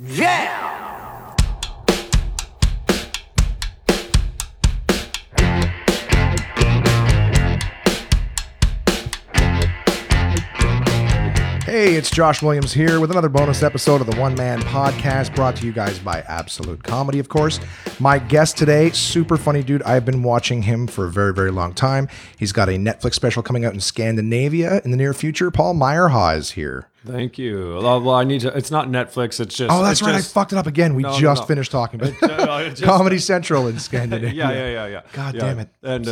Yeah! Hey, it's Josh Williams here with another bonus episode of the One Man Podcast, brought to you guys by Absolute Comedy, of course. My guest today, super funny dude. I've been watching him for a very, very long time. He's got a Netflix special coming out in Scandinavia in the near future. Paul Myrehaug is here. Thank you. Well, I need to. It's not Netflix. It's just. Oh, that's right. Just, I fucked it up again. We finished talking about Comedy Central in Scandinavia. Yeah. God damn it. And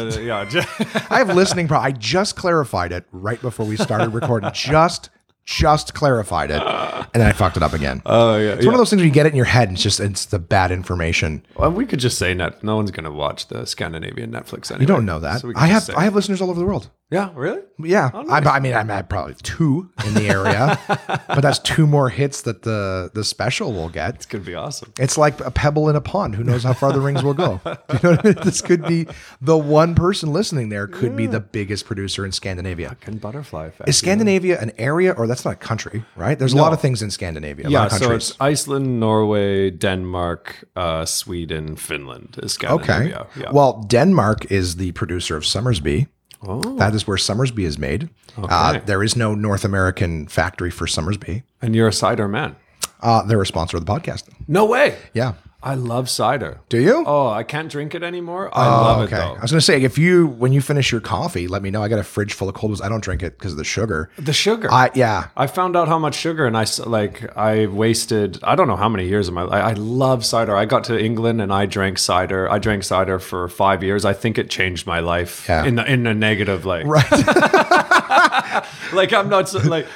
I have listening problems. I just clarified it right before we started recording. Just clarified it, and then I fucked it up again. It's one of those things where you get it in your head, and it's the bad information. Well, we could just say no one's going to watch the Scandinavian Netflix anyway. You don't know that. So I have listeners all over the world. Yeah, really? Yeah. Oh, nice. I mean, I probably two in the area, but that's two more hits that the special will get. It's going to be awesome. It's like a pebble in a pond. Who knows how far the rings will go? You know what I mean? This could be the one person listening there could be the biggest producer in Scandinavia. Fucking butterfly effect. Is Scandinavia an area, or that's not a country, right? There's a lot of things in Scandinavia. Yeah, so it's Iceland, Norway, Denmark, Sweden, Finland is Scandinavia. Okay. Yeah. Well, Denmark is the producer of Somersby. Oh. That is where Somersby is made. Okay. There is no North American factory for Somersby. And you're a cider man. They're a sponsor of the podcast. No way. Yeah. I love cider. Do you? Oh, I can't drink it anymore. I love it though. I was going to say, when you finish your coffee, let me know. I got a fridge full of cold ones. I don't drink it because of the sugar. The sugar? Yeah. I found out how much sugar, and I wasted, I don't know how many years of my life. I love cider. I got to England and I drank cider. I drank cider for 5 years. I think it changed my life in a negative way. Right.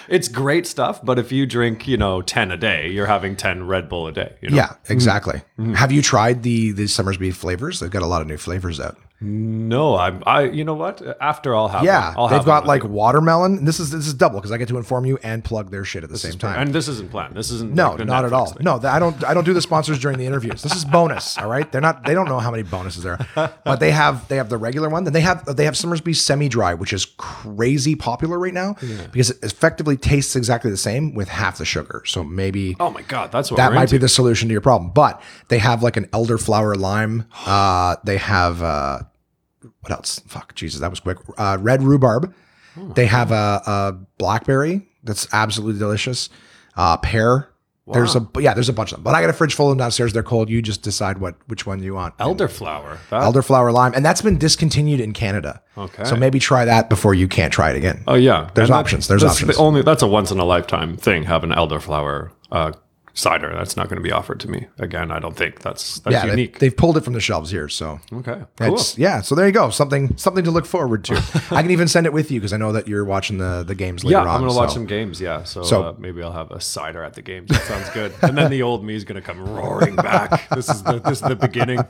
It's great stuff, but if you drink, 10 a day, you're having 10 Red Bull a day. Yeah, exactly. Mm-hmm. Mm-hmm. Have you tried the Somersby flavors? They've got a lot of new flavors out. No, I you know what? After I'll have yeah, I'll they've have got like watermelon. This is double because I get to inform you and plug their shit at the same time. And this isn't planned. This isn't not Netflix at all. Thing. No, I don't do the sponsors during the interviews. This is bonus. All right, they don't know how many bonuses there are, but they have the regular one. Then they have Somersby semi dry, which is crazy popular right now because it effectively tastes exactly the same with half the sugar. So maybe that might be the solution to your problem. But they have like an elderflower lime. They have. What else? Fuck, Jesus, that was quick. Red rhubarb. Oh, they have a blackberry that's absolutely delicious. Pear. Wow. There's a bunch of them. But I got a fridge full of them downstairs. They're cold. You just decide which one you want. Elderflower. Elderflower lime. And that's been discontinued in Canada. Okay. So maybe try that before you can't try it again. Oh, yeah. There's options. That's a once-in-a-lifetime thing, have an elderflower cider. That's not going to be offered to me again. I don't think that's unique. They've pulled it from the shelves here, so okay, cool. So there you go, something to look forward to. I can even send it with you because I know that you're watching the games later on. I'm gonna watch some games, so maybe I'll have a cider at the games. That sounds good. And then the old me is gonna come roaring back. This is the beginning.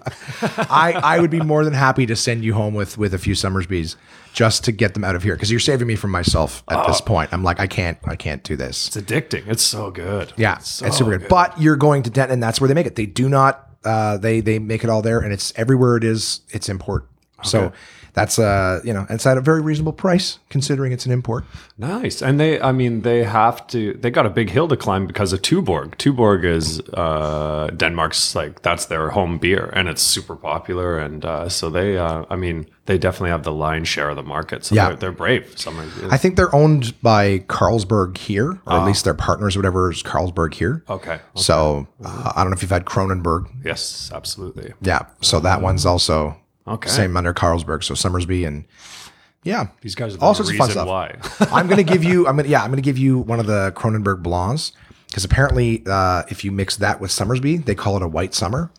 I would be more than happy to send you home with a few Somersbys just to get them out of here, because you're saving me from myself at this point. I'm like, I can't do this. It's addicting. It's so good. Yeah, it's super good. But you're going to Denton, and that's where they make it. They do not. They make it all there, and it's everywhere it is. It's import. Okay. So that's it's at a very reasonable price considering it's an import. Nice. And they got a big hill to climb because of Tuborg. Tuborg is Denmark's that's their home beer, and it's super popular. And so they definitely have the lion's share of the market. So they're brave. I think they're owned by Carlsberg here, or at least they're partners, whatever is Carlsberg here. Okay. So I don't know if you've had Kronenbourg. Yes, absolutely. Yeah. So that one's also. Okay. Same under Carlsberg, so Somersby and these guys are the all sorts of fun stuff. Why. I'm gonna give you one of the Kronenbourg Blancs, because apparently if you mix that with Somersby, they call it a white summer.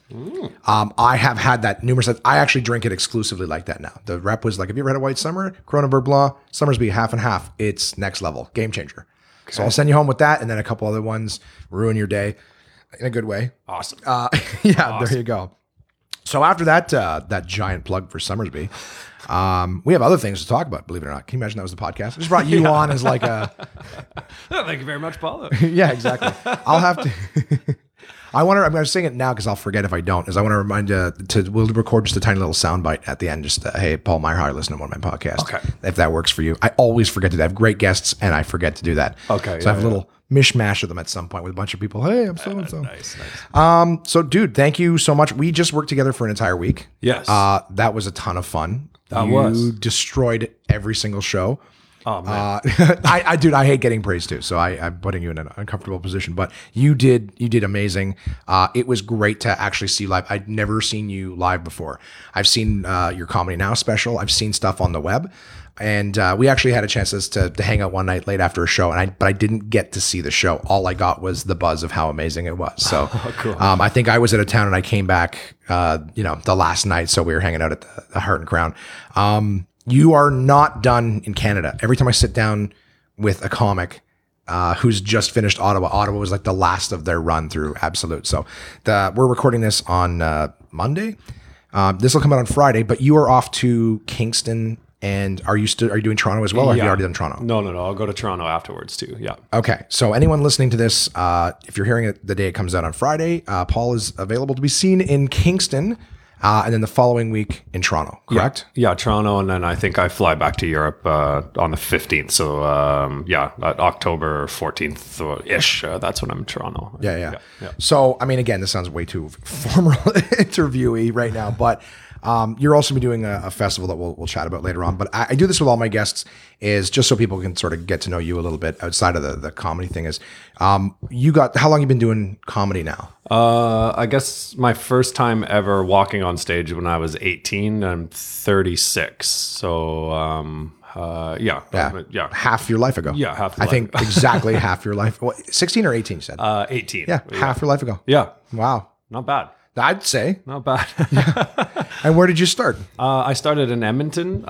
I have had that numerous times. I actually drink it exclusively like that now. The rep was like, "Have you ever had a white summer? Kronenbourg Blanc, Somersby, half and half. It's next level, game changer." Okay. So I'll send you home with that, and then a couple other ones ruin your day in a good way. Awesome. Awesome. There you go. So after that, that giant plug for Somersby, we have other things to talk about, believe it or not. Can you imagine that was the podcast? I just brought you on as like a... No, thank you very much, Paula. Yeah, exactly. I'll have to... I'm going to sing it now because I'll forget if I don't, is I want to remind we'll record just a tiny little soundbite at the end. Just, hey, Paul Myrehaug, listen to One Man Podcast. Okay. If that works for you. I always forget to do that. I have great guests and I forget to do that. Okay. So I have a little... mishmash of them at some point with a bunch of people. Hey, I'm so and so. Nice, nice. So, dude, thank you so much. We just worked together for an entire week. Yes. That was a ton of fun. That was. You destroyed every single show. Oh man, dude, I hate getting praise too. So I'm putting you in an uncomfortable position, but you did amazing. It was great to actually see live. I'd never seen you live before. I've seen your Comedy Now special. I've seen stuff on the web, and we actually had a chance to hang out one night late after a show. But I didn't get to see the show. All I got was the buzz of how amazing it was. So cool. I think I was out of town and I came back, the last night. So we were hanging out at the Heart and Crown. You are not done in Canada. Every time I sit down with a comic who's just finished Ottawa was like the last of their run through Absolute. So we're recording this on Monday. This will come out on Friday, but you are off to Kingston. And are you doing Toronto as well? Or have you already done Toronto? No. I'll go to Toronto afterwards too. Yeah. Okay. So anyone listening to this, if you're hearing it the day it comes out on Friday, Paul is available to be seen in Kingston. And then the following week in Toronto, correct? Yeah, Toronto. And then I think I fly back to Europe on the 15th. So, October 14th-ish, that's when I'm in Toronto. Yeah. So, I mean, again, this sounds way too formal interviewee right now, but you're also be doing a festival that we'll chat about later on. But I do this with all my guests is just so people can sort of get to know you a little bit outside of the comedy thing is how long you been doing comedy now? I guess my first time ever walking on stage when I was 18. I'm 36. So, half your life ago. Yeah, half. I think exactly half your life. Well, 16 or 18, you said? 18. Yeah, half your life ago. Yeah. Wow. Not bad. I'd say. Not bad. Yeah. And where did you start? I started in Edmonton.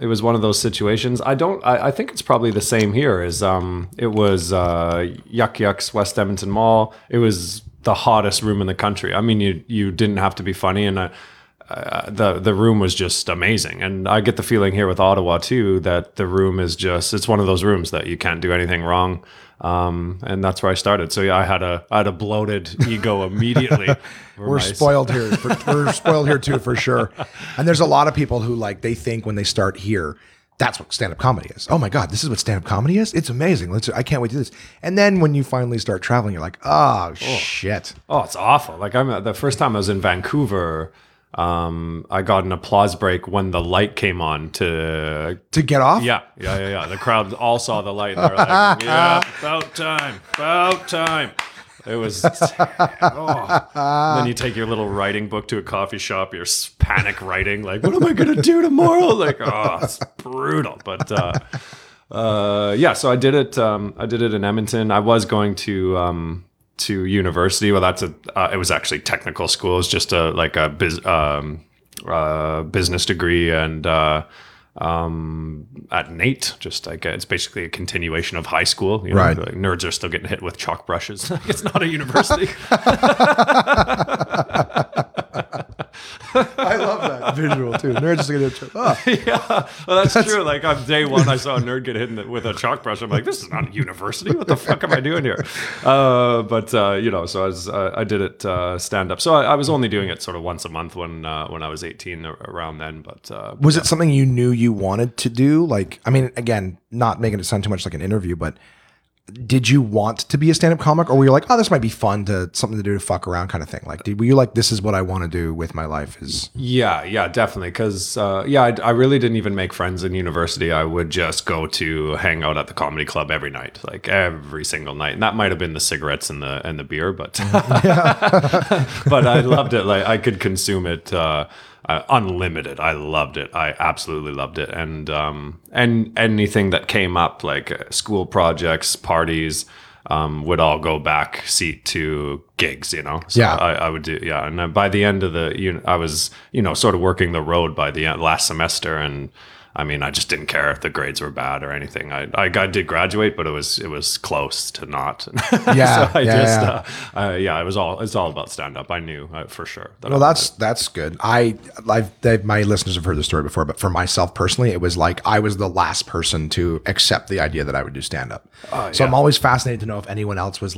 It was one of those situations. I think it's probably the same here. It was Yuck Yuck's West Edmonton Mall. It was the hottest room in the country. I mean, you didn't have to be funny. And the room was just amazing. And I get the feeling here with Ottawa too, that the room is just, it's one of those rooms that you can't do anything wrong. And that's where I started. So yeah, I had a bloated ego immediately. We're spoiled here. We're spoiled here too, for sure. And there's a lot of people who they think when they start here, that's what stand-up comedy is. Oh my God, this is what stand-up comedy is? It's amazing. I can't wait to do this. And then when you finally start traveling, you're like, oh shit. Oh, it's awful. The first time I was in Vancouver, I got an applause break when the light came on to get off. Yeah. The crowd all saw the light. And they were like, yeah, about time. It was. Then you take your little writing book to a coffee shop. You're panic writing. Like, what am I going to do tomorrow? It's brutal. But, so I did it. I did it in Edmonton. I was going to university. Well, it was actually technical school. It was just a business degree and at NAIT, it's basically a continuation of high school. Right. Nerds are still getting hit with chalk brushes. It's not a university. I love that visual too. Nerds just gonna do yeah, well, that's true. On day one, I saw a nerd get hit with a chalk brush. I'm like, this is not a university. What the fuck am I doing here? So I did it stand up. So I was only doing it sort of once a month when I was 18, around then. But was it something you knew you wanted to do? I mean, again, not making it sound too much like an interview, but did you want to be a stand-up comic, or were you like, oh, this might be fun, something to do to fuck around kind of thing? Were you like, this is what I want to do with my life? Yeah, definitely. Because I really didn't even make friends in university. I would just go to hang out at the comedy club every night, every single night. And that might have been the cigarettes and the beer, but but I loved it. I could consume it unlimited. I loved it. I absolutely loved it. And anything that came up, school projects, parties, would all go back seat to gigs, So yeah. I would do, yeah. And by the end of I was, sort of working the road by the last semester. And I mean, I just didn't care if the grades were bad or anything. I did graduate, but it was close to not. Yeah. It's all about stand up. I knew for sure. That's good. My listeners have heard this story before, but for myself personally, it was I was the last person to accept the idea that I would do stand up. So I'm always fascinated to know if anyone else was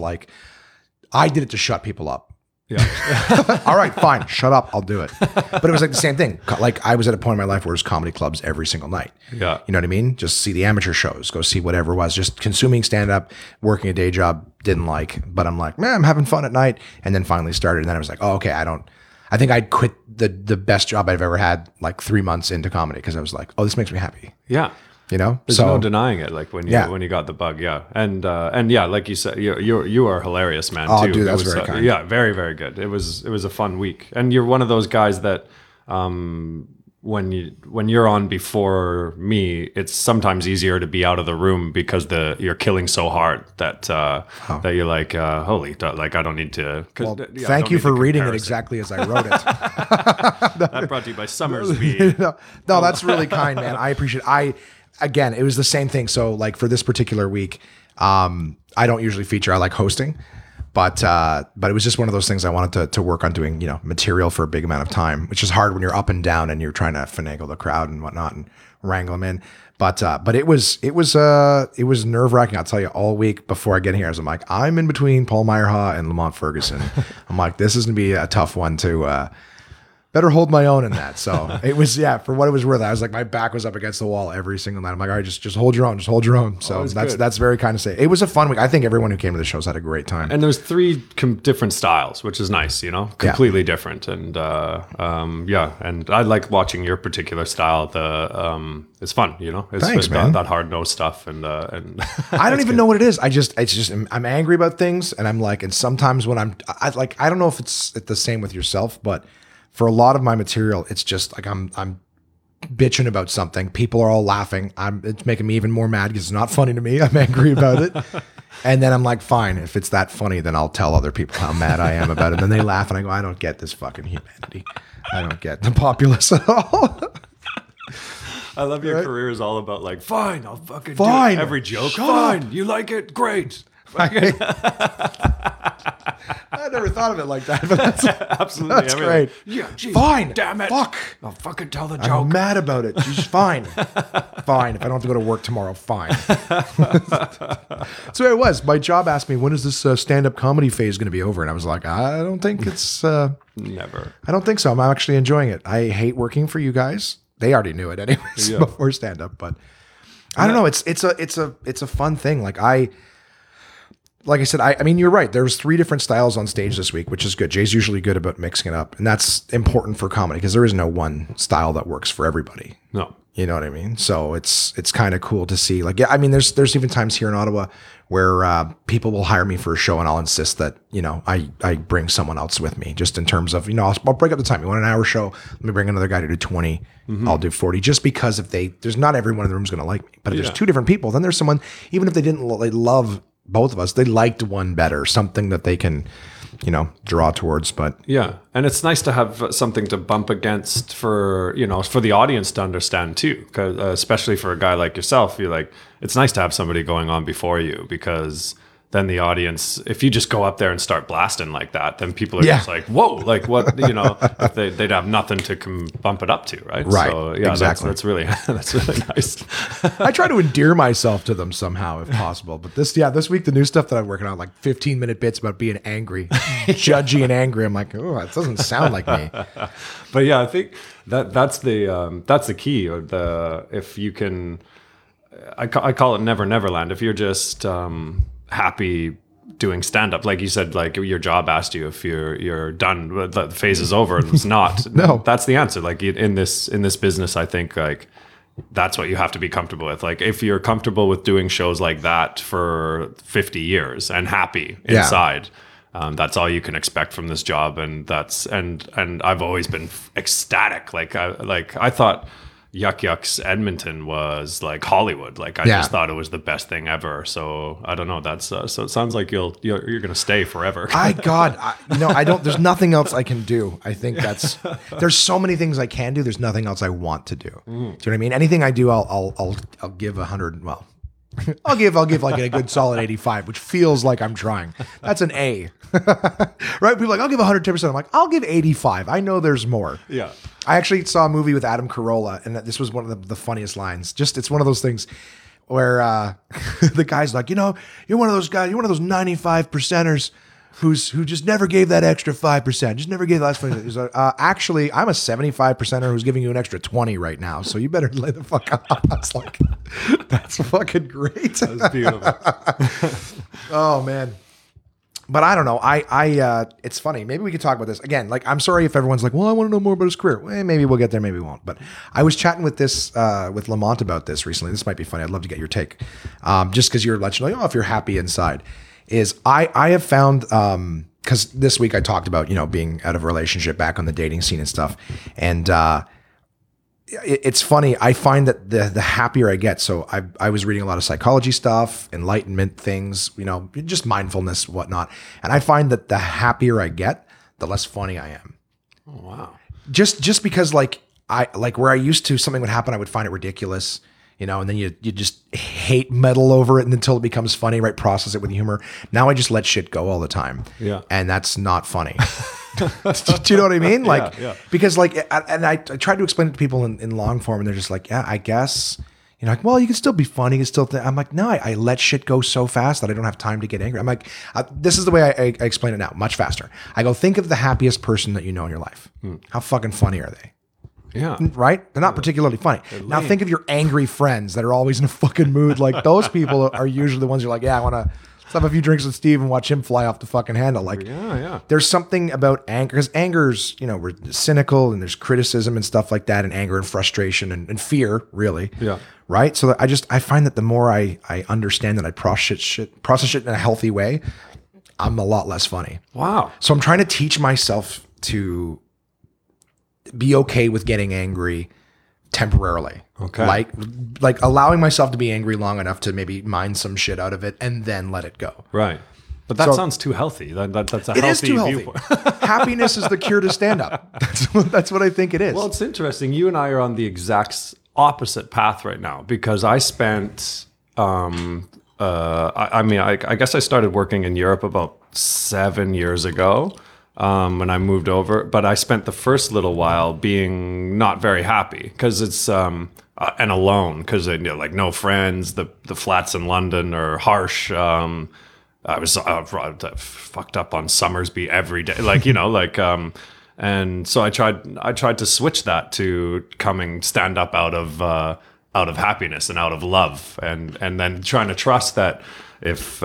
I did it to shut people up. Yeah. All right, fine. Shut up. I'll do it. But it was like the same thing. Like I was at a point in my life where it was comedy clubs every single night. Yeah. You know what I mean? Just see the amateur shows, go see whatever it was, just consuming stand-up, working a day job, didn't like, but I'm like, man, I'm having fun at night. And then finally started. And then I was like, oh, okay, I think I'd quit the best job I've ever had like 3 months into comedy. Cause I was like, oh, this makes me happy. Yeah. You know, there's no denying it. Like when you got the bug, yeah, and yeah, like you said, you are hilarious, man. Oh, too. Dude, that was very kind. Yeah, very, very good. It was a fun week, and you're one of those guys that when you're on before me, it's sometimes easier to be out of the room because you're killing so hard that that you're like holy, like I don't need to. Well, yeah, thank you for reading it exactly as I wrote it. That brought to you by Somersby. No, that's really kind, man. I appreciate it. Again, it was the same thing. So like for this particular week, I don't usually feature. I like hosting, but it was just one of those things I wanted to work on doing, you know, material for a big amount of time, which is hard when you're up and down and you're trying to finagle the crowd and whatnot and wrangle them in. But it was nerve wracking. I'll tell you, all week before I get here, I was like, I'm in between Paul Myrehaug and Lamont Ferguson. I'm like, this is gonna be a tough one to, better hold my own in that. So it was, yeah, for what it was worth. I was like, my back was up against the wall every single night. I'm like, all right, just hold your own, just hold your own. So that's very kind to say. It was a fun week. I think everyone who came to the shows had a great time. And there's three different styles, which is nice, you know, completely different. And yeah, and I like watching your particular style. It's fun, you know. It's Thanks, man. That hard-nosed stuff, and I don't even know what it is. It's just I'm angry about things, and I'm like, and sometimes when I don't know if it's the same with yourself, but for a lot of my material, it's just like I'm bitching about something. People are all laughing. It's making me even more mad because it's not funny to me. I'm angry about it. And then I'm like, fine, if it's that funny, then I'll tell other people how mad I am about it. Then they laugh and I go, I don't get this fucking humanity. I don't get the populace at all. I love your career is all about like, fine, I'll fucking do it. Every joke. Shut fine. Up. You like it? Great. I never thought of it like that, but absolutely that's great. Yeah, geez, fine. Damn it. Fuck. I'll fucking tell the joke. I'm mad about it. Geez, fine. Fine. If I don't have to go to work tomorrow, fine. So it was. My job asked me, when is this stand-up comedy phase going to be over? And I was like, I don't think it's... Never. I don't think so. I'm actually enjoying it. I hate working for you guys. They already knew it anyways before stand-up, but... I don't know. It's a fun thing. Like I said, I mean, you're right. There's three different styles on stage this week, which is good. Jay's usually good about mixing it up. And that's important for comedy because there is no one style that works for everybody. No. You know what I mean? So it's kind of cool to see. Like, yeah, I mean, there's even times here in Ottawa where people will hire me for a show and I'll insist that, you know, I bring someone else with me just in terms of, you know, I'll break up the time. You want an hour show? Let me bring another guy to do 20. Mm-hmm. I'll do 40 just because there's not everyone in the room is going to like me. But if there's two different people, then there's someone, even if they didn't love both of us, they liked one better, something that they can, you know, draw towards. But yeah, and it's nice to have something to bump against for, you know, for the audience to understand too, because especially for a guy like yourself, you're like, it's nice to have somebody going on before you, because then the audience, if you just go up there and start blasting like that, then people are just like, whoa, like what, you know, they'd have nothing to bump it up to, right? Right, so, yeah, exactly. That's really nice. I try to endear myself to them somehow if possible, but this week, the new stuff that I'm working on, like 15-minute bits about being angry, judgy and angry. I'm like, oh, that doesn't sound like me. But yeah, I think that's the key, or if you can, I call it Never Neverland. If you're just, happy doing stand-up, like you said, like your job asked you if you're done, the phase is over, and it's not. No, that's the answer. Like in this business, I think like that's what you have to be comfortable with. Like if you're comfortable with doing shows like that for 50 years and happy inside, that's all you can expect from this job. And and I've always been ecstatic. Like I thought Yuck Yuck's Edmonton was like Hollywood. Like I just thought it was the best thing ever. So I don't know. That's so it sounds like you're gonna stay forever. I don't. There's nothing else I can do. I think that's. There's so many things I can do. There's nothing else I want to do. Do you know what I mean? Anything I do, I'll give 100. Well, I'll give like a good solid 85, which feels like I'm trying. That's an A, right? People are like, I'll give 110%. I'm like, I'll give 85. I know there's more. Yeah. I actually saw a movie with Adam Carolla, and this was one of the funniest lines. Just, it's one of those things where the guy's like, you know, you're one of those 95 percenters who just never gave that extra 5%, just never gave the last 20%. He's like, actually, I'm a 75%er who's giving you an extra 20 right now, so you better lay the fuck up. I was like, that's fucking great. That was beautiful. Oh, man. But I don't know. I it's funny. Maybe we could talk about this again. Like, I'm sorry if everyone's like, well, I want to know more about his career. Well, maybe we'll get there. Maybe we won't. But I was chatting with this, with Lamont about this recently. This might be funny. I'd love to get your take. Just cause you're letting you know, if you're happy inside is I have found, cause this week I talked about, you know, being out of a relationship, back on the dating scene and stuff. And, it's funny. I find that the happier I get. So I was reading a lot of psychology stuff, enlightenment things, you know, just mindfulness, whatnot. And I find that the happier I get, the less funny I am. Oh, wow. Just because like where I used to, something would happen, I would find it ridiculous, you know, and then you just hate metal over it until it becomes funny, right? Process it with humor. Now I just let shit go all the time. Yeah. And that's not funny. Do you know what I mean? Like, yeah. Because I tried to explain it to people in long form, and they're just like, yeah, I guess, you know, like, well, you can still be funny. You can still, I'm like, no, I let shit go so fast that I don't have time to get angry. I'm like, this is the way I explain it now, much faster. I go, think of the happiest person that you know in your life. How fucking funny are they? Yeah. Right? They're not particularly funny. Now think of your angry friends that are always in a fucking mood. Like, those people are usually the ones you're like, yeah, I want to have a few drinks with Steve and watch him fly off the fucking handle. Like, yeah. There's something about anger, because anger's, you know, we're cynical, and there's criticism and stuff like that, and anger and frustration and fear, really. Yeah. Right? So that I find that the more I understand that I process shit in a healthy way, I'm a lot less funny. Wow. So I'm trying to teach myself to be okay with getting angry temporarily. Okay. Like allowing myself to be angry long enough to maybe mine some shit out of it and then let it go. Right. But that sounds too healthy. That's a healthy viewpoint. Happiness is the cure to stand up. That's what I think it is. Well, it's interesting. You and I are on the exact opposite path right now, because I spent, I guess I started working in Europe about 7 years ago. When I moved over, but I spent the first little while being not very happy, because it's and alone, because you know, like no friends. The flats in London are harsh. I was fucked up on Somersby every day, like, you know, like. And so I tried to switch that to coming stand up out of happiness and out of love, and then trying to trust that. If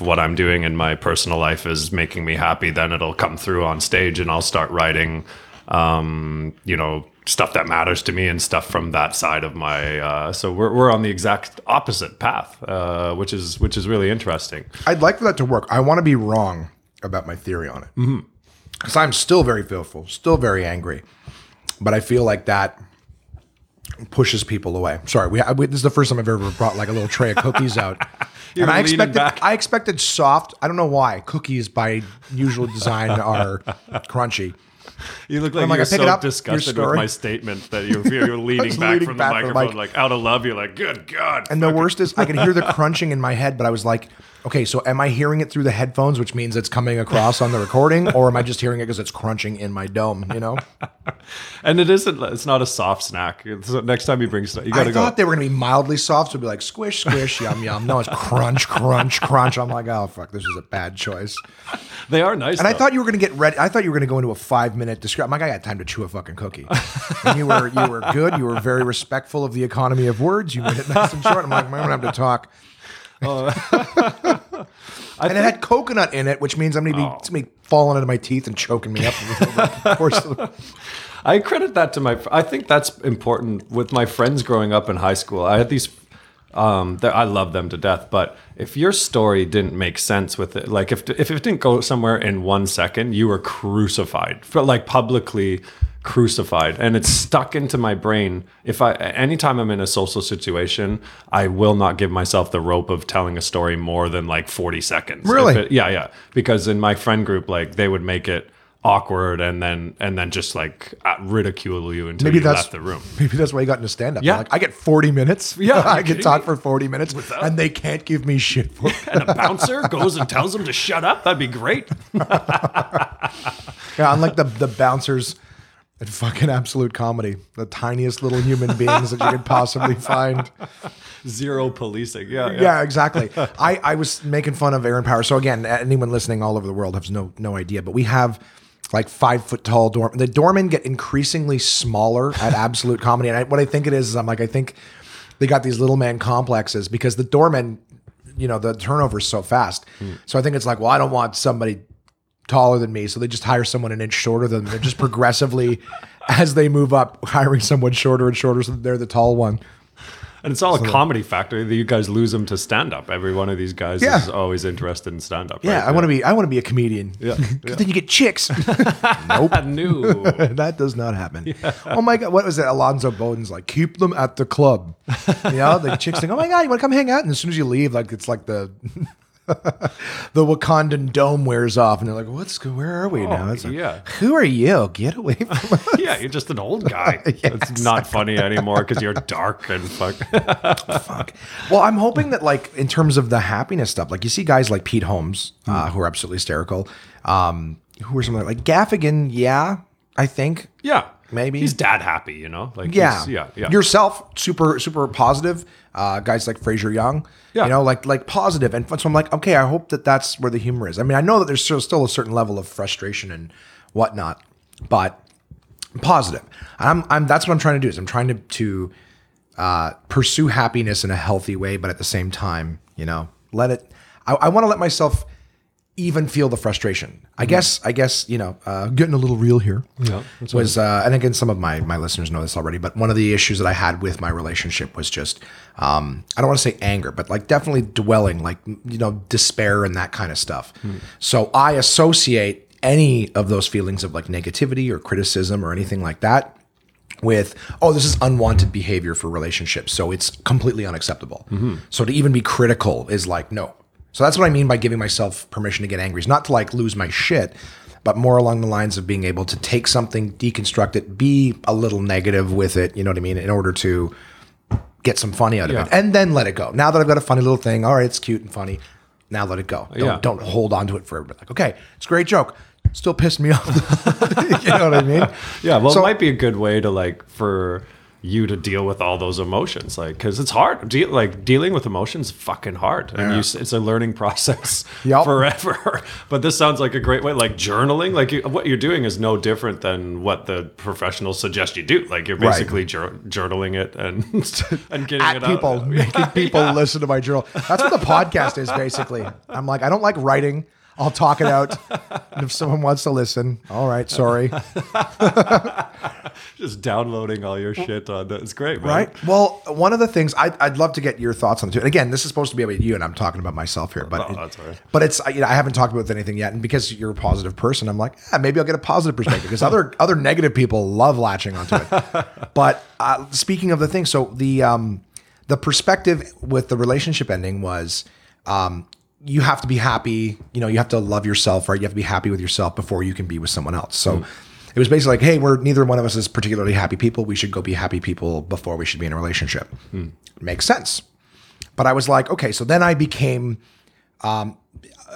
what I'm doing in my personal life is making me happy, then it'll come through on stage, and I'll start writing, you know, stuff that matters to me and stuff from that side of my. So we're on the exact opposite path, which is really interesting. I'd like for that to work. I want to be wrong about my theory on it, because I'm still very fearful, still very angry, but I feel like that pushes people away. Sorry, this is the first time I've ever brought like a little tray of cookies out. And I expected soft. I don't know why. Cookies by usual design are crunchy. You look like you're so disgusted with my statement that you're leaning back from the microphone, like out of love. You're like, good God. And the worst is I can hear the crunching in my head, but I was like, okay, so am I hearing it through the headphones, which means it's coming across on the recording, or am I just hearing it because it's crunching in my dome, you know? And it's not a soft snack. So next time you bring stuff, you gotta go. I thought they were gonna be mildly soft, so it'd be like squish, squish, yum, yum. No, it's crunch, crunch, crunch. I'm like, oh fuck, this is a bad choice. They are nice. And though. I thought you were gonna get ready. I thought you were gonna go into a 5-minute description. I'm like, I got time to chew a fucking cookie. And you were good. You were very respectful of the economy of words. You made it nice and short. I'm like, I'm gonna have to talk. It had coconut in it, which means I'm going to be falling out of my teeth and choking me up. I credit that to I think that's important with my friends growing up in high school. I had these, I love them to death, but if your story didn't make sense with it, like if it didn't go somewhere in 1 second, you were crucified, like publicly crucified, and it's stuck into my brain. Anytime I'm in a social situation, I will not give myself the rope of telling a story more than like 40 seconds. Really? Yeah. Because in my friend group, like they would make it awkward and then just like ridicule you until you left the room. Maybe that's why you got into stand up. Yeah. Like, I get 40 minutes. Yeah. I get talk for 40 minutes and they can't give me shit for it. And a bouncer goes and tells them to shut up. That'd be great. Yeah. Unlike the bouncers at fucking Absolute Comedy, the tiniest little human beings that you could possibly find. Zero policing. Yeah, exactly. I was making fun of Aaron Power. So again, anyone listening all over the world has no idea, but we have like 5 foot tall doormen. The doormen get increasingly smaller at Absolute Comedy. And what I think it is I'm like, I think they got these little man complexes because the doormen, you know, the turnover's so fast. So I think it's like, well, I don't want somebody taller than me. So they just hire someone an inch shorter than them. They're just progressively, as they move up, hiring someone shorter and shorter so that they're the tall one. And it's all so a comedy factor that you guys lose them to stand-up. Every one of these guys is always interested in stand-up. Yeah, right? I want to be a comedian. Yeah. Then you get chicks. Nope. No. That does not happen. Yeah. Oh my God, what was it? Alonzo Bowden's like, keep them at the club. You know, the chicks think, oh my God, you want to come hang out? And as soon as you leave, like it's like the... the Wakandan dome wears off and they're like, where are we now? It's like, who are you? Get away from us. Yeah, you're just an old guy. It's not funny anymore because you're dark and fuck. Well, I'm hoping that like in terms of the happiness stuff, like you see guys like Pete Holmes who are absolutely hysterical, who are something like Gaffigan. Yeah, I think. Yeah. Maybe he's dad happy, you know, like yourself, super positive. Guys like Fraser Young, you know, like positive. And so I'm like, okay, I hope that that's where the humor is. I mean, I know that there's still a certain level of frustration and whatnot, but positive. And I'm that's what I'm trying to do is I'm trying to pursue happiness in a healthy way, but at the same time, you know, I want to let myself even feel the frustration. I guess, you know, getting a little real here was, and again, some of my listeners know this already, but one of the issues that I had with my relationship was just, I don't want to say anger, but like definitely dwelling, like, you know, despair and that kind of stuff. So I associate any of those feelings of like negativity or criticism or anything like that with, oh, this is unwanted behavior for relationships. So it's completely unacceptable. So to even be critical is like, no. So that's what I mean by giving myself permission to get angry. It's not to like lose my shit, but more along the lines of being able to take something, deconstruct it, be a little negative with it, you know what I mean, in order to get some funny out of it. And then let it go. Now that I've got a funny little thing, all right, it's cute and funny. Now let it go. Don't hold on to it forever. Like, okay, it's a great joke. Still pissed me off. You know what I mean? Yeah, well, so, it might be a good way to like for you to deal with all those emotions, like, because it's hard. Dealing with emotions is fucking hard, and it's a learning process forever. But this sounds like a great way, like journaling. Like what you're doing is no different than what the professionals suggest you do. Like you're basically journaling it and getting it out. Making people listen to my journal. That's what the podcast is basically. I'm like, I don't like writing. I'll talk it out. And if someone wants to listen, all right, sorry. Just downloading all your shit on that. It's great, man. Right? Well, one of the things I'd love to get your thoughts on too. And again, this is supposed to be about you and I'm talking about myself here, but it's, you know, I haven't talked about anything yet. And because you're a positive person, I'm like, maybe I'll get a positive perspective because other negative people love latching onto it. But speaking of the thing, so the perspective with the relationship ending was, you have to be happy, you know, you have to love yourself, right? You have to be happy with yourself before you can be with someone else. So it was basically like, hey, neither one of us is particularly happy people. We should go be happy people before we should be in a relationship. It makes sense. But I was like, okay, so then I became,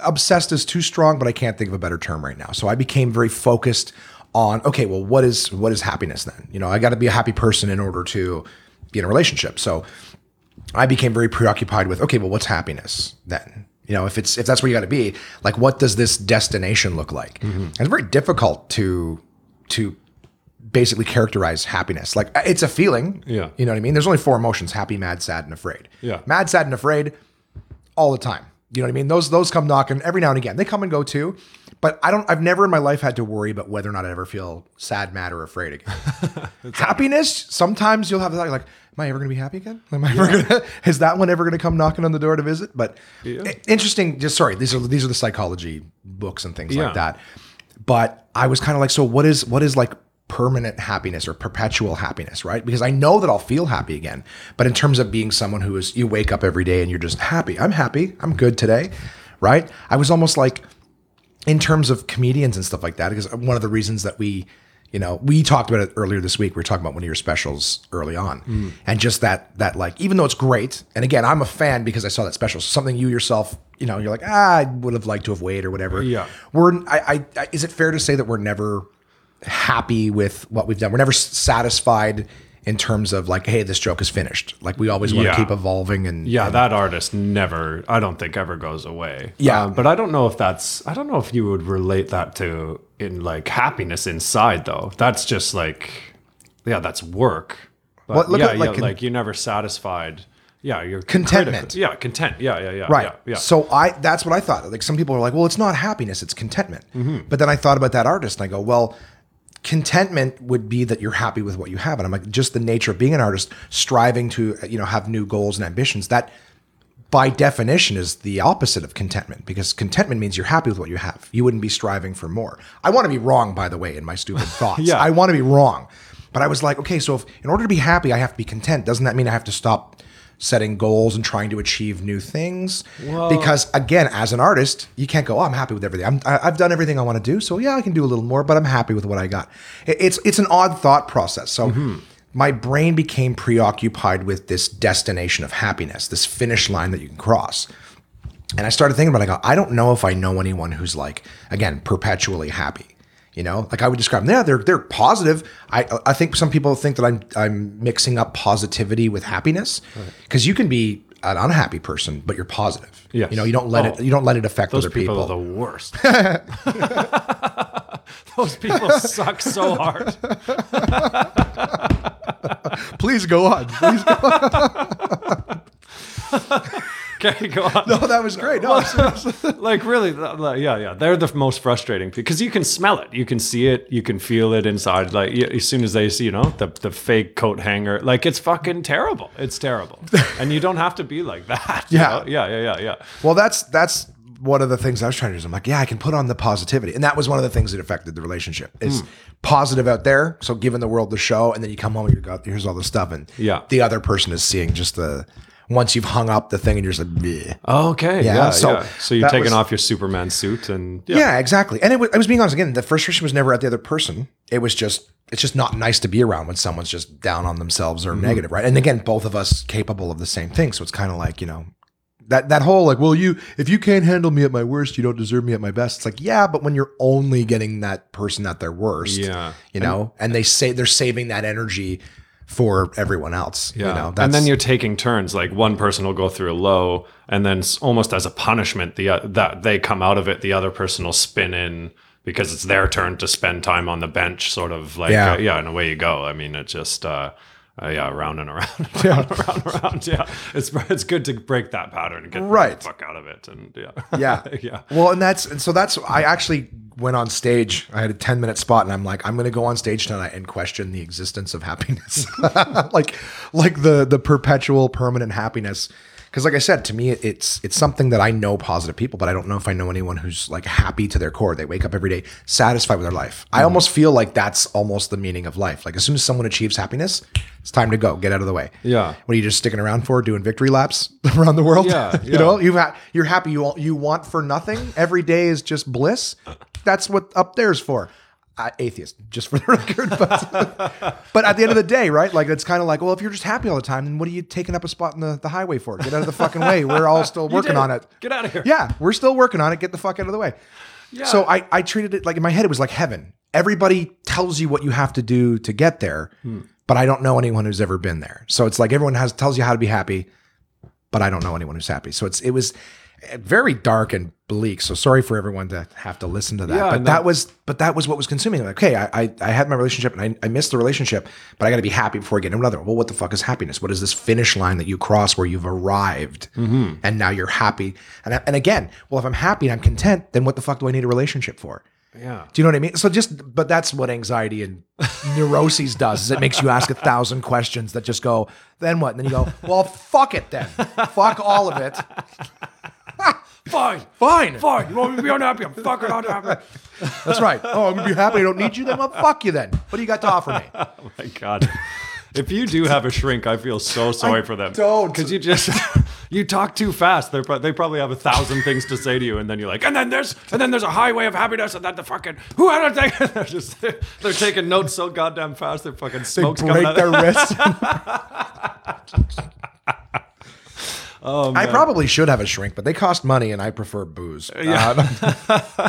obsessed is too strong, but I can't think of a better term right now. So I became very focused on, okay, well, what is happiness then? You know, I got to be a happy person in order to be in a relationship. So I became very preoccupied with, okay, well, what's happiness then? You know, if that's where you got to be, like, what does this destination look like? And it's very difficult to basically characterize happiness. Like, it's a feeling. Yeah. You know what I mean? There's only four emotions: happy, mad, sad, and afraid. Yeah. Mad, sad, and afraid all the time. You know what I mean? Those come knocking every now and again. They come and go too. But I've never in my life had to worry about whether or not I ever feel sad, mad, or afraid again. Happiness, sometimes you'll have like, am I ever going to be happy again? Am I ever gonna, is that one ever going to come knocking on the door to visit? But interesting. Just sorry. These are the psychology books and things like that. But I was kind of like, so what is like permanent happiness or perpetual happiness, right? Because I know that I'll feel happy again. But in terms of being someone who is, you wake up every day and you're just happy. I'm happy. I'm good today, right? I was almost like, in terms of comedians and stuff like that, because one of the reasons that we talked about it earlier this week. We were talking about one of your specials early on. And just that like, even though it's great, and again, I'm a fan because I saw that special, something you yourself, you know, you're like, I would have liked to have waited or whatever. Yeah. Is it fair to say that we're never happy with what we've done. We're never satisfied in terms of like, hey, this joke is finished. Like we always want to keep evolving. And that artist never, I don't think ever goes away. Yeah. But I don't know if that's, I don't know if you would relate that to in like happiness inside though. That's just like, yeah, that's work. But well, look like you're never satisfied. Yeah, you're contentment. Critical. Yeah, content. Yeah. Right. Yeah. So that's what I thought. Like some people are like, well, it's not happiness, it's contentment. Mm-hmm. But then I thought about that artist and I go, well, contentment would be that you're happy with what you have. And I'm like, just the nature of being an artist, striving to, have new goals and ambitions, that by definition is the opposite of contentment, because contentment means you're happy with what you have. You wouldn't be striving for more. I want to be wrong, by the way, in my stupid thoughts. Yeah. I want to be wrong. But I was like, okay, so if in order to be happy, I have to be content, doesn't that mean I have to stop setting goals and trying to achieve new things? Whoa. Because again, as an artist, you can't go, oh, I'm happy with everything. I've done everything I want to do. So yeah, I can do a little more, but I'm happy with what I got. It's an odd thought process. So my brain became preoccupied with this destination of happiness, this finish line that you can cross. And I started thinking about it. I go, I don't know if I know anyone who's like, again, perpetually happy. Like I would describe them. Yeah, they're positive. I think some people think that I'm mixing up positivity with happiness, because you can be an unhappy person, but you're positive. Yes. You don't let it affect those other people. Those people are the worst. Those people suck so hard. Please go on. Please go on. Okay, go on. No, that was great. No, like really, yeah. They're the most frustrating because you can smell it, you can see it, you can feel it inside. Like as soon as they see, the fake coat hanger, like it's fucking terrible. It's terrible, and you don't have to be like that. Yeah, yeah. Well, that's one of the things I was trying to do. I'm like, I can put on the positivity, and that was one of the things that affected the relationship. Is positive out there, so giving the world the show, and then you come home and you go, here's all the stuff, and the other person is seeing just the. Once you've hung up the thing and you're just like, bleh. Okay. Yeah. So you're taking off your Superman suit and yeah, exactly. And I was being honest again, the frustration was never at the other person. It was just, it's just not nice to be around when someone's just down on themselves or negative. Right. And again, both of us capable of the same thing. So it's kind of like, that whole like, well, if you can't handle me at my worst, you don't deserve me at my best. It's like, yeah, but when you're only getting that person at their worst, and they say they're saving that energy for everyone else, and then you're taking turns. Like one person will go through a low, and then almost as a punishment, that they come out of it, the other person will spin in because it's their turn to spend time on the bench, sort of like and away you go. I mean, it's just round and around, around. Yeah, it's good to break that pattern and get the fuck out of it, and yeah. Well, and so I actually went on stage. I had a 10-minute spot and I'm like, I'm going to go on stage tonight and question the existence of happiness. like the perpetual permanent happiness. Cause like I said, to me, it's something that I know positive people, but I don't know if I know anyone who's like happy to their core. They wake up every day satisfied with their life. I almost feel like that's almost the meaning of life. Like as soon as someone achieves happiness, it's time to go, get out of the way. Yeah. What are you just sticking around for? Doing victory laps around the world? Yeah. You're happy. You want for nothing. Every day is just bliss. That's what up there's for. Atheist, just for the record. But at the end of the day, right? Like it's kind of like, well, if you're just happy all the time, then what are you taking up a spot in the highway for? Get out of the fucking way. We're all still working on it. Get out of here. Yeah, we're still working on it. Get the fuck out of the way. Yeah. So I treated it like in my head, it was like heaven. Everybody tells you what you have to do to get there, but I don't know anyone who's ever been there. So it's like everyone tells you how to be happy, but I don't know anyone who's happy. So it was very dark and bleak. So sorry for everyone to have to listen to that. Yeah, but that was what was consuming. Like, okay, I had my relationship and I missed the relationship, but I got to be happy before I get another one. Well, what the fuck is happiness? What is this finish line that you cross where you've arrived and now you're happy? And again, well, if I'm happy and I'm content, then what the fuck do I need a relationship for? Yeah. Do you know what I mean? So but that's what anxiety and neuroses does, is it makes you ask 1,000 questions that just go, then what? And then you go, well, fuck it then. Fuck all of it. Fine. You want me to be unhappy? I'm fucking unhappy. That's right. Oh, I'm going to be happy. I don't need you then. Well, fuck you then. What do you got to offer me? Oh my God. If you do have a shrink, I feel so sorry for them. Don't. Because you talk too fast. They probably have 1,000 things to say to you. And then you're like, and then there's a highway of happiness. And then the fucking, who I don't think. They're taking notes so goddamn fast. They're fucking smoke's coming out. They break their wrists. Oh, man. I probably should have a shrink, but they cost money and I prefer booze. Yeah. But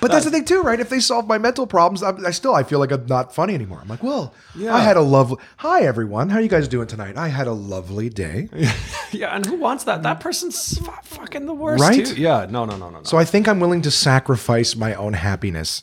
that's the thing too, right? If they solve my mental problems, I feel like I'm not funny anymore. I'm like, well, yeah. I had a lovely, hi everyone, how are you guys doing tonight? I had a lovely day. Yeah. And who wants that? That person's fucking the worst. Right? Too. Yeah. No. So I think I'm willing to sacrifice my own happiness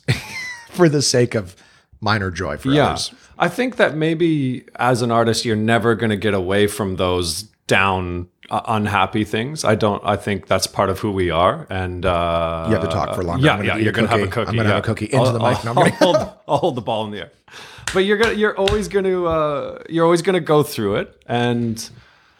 for the sake of minor joy for others. I think that maybe as an artist, you're never going to get away from those down, unhappy things. I think that's part of who we are. And you have to talk for longer. Yeah, you're going to have a cookie. I'm going to have a cookie into the mic. I'll hold the ball in the air. But you're always going to go through it. And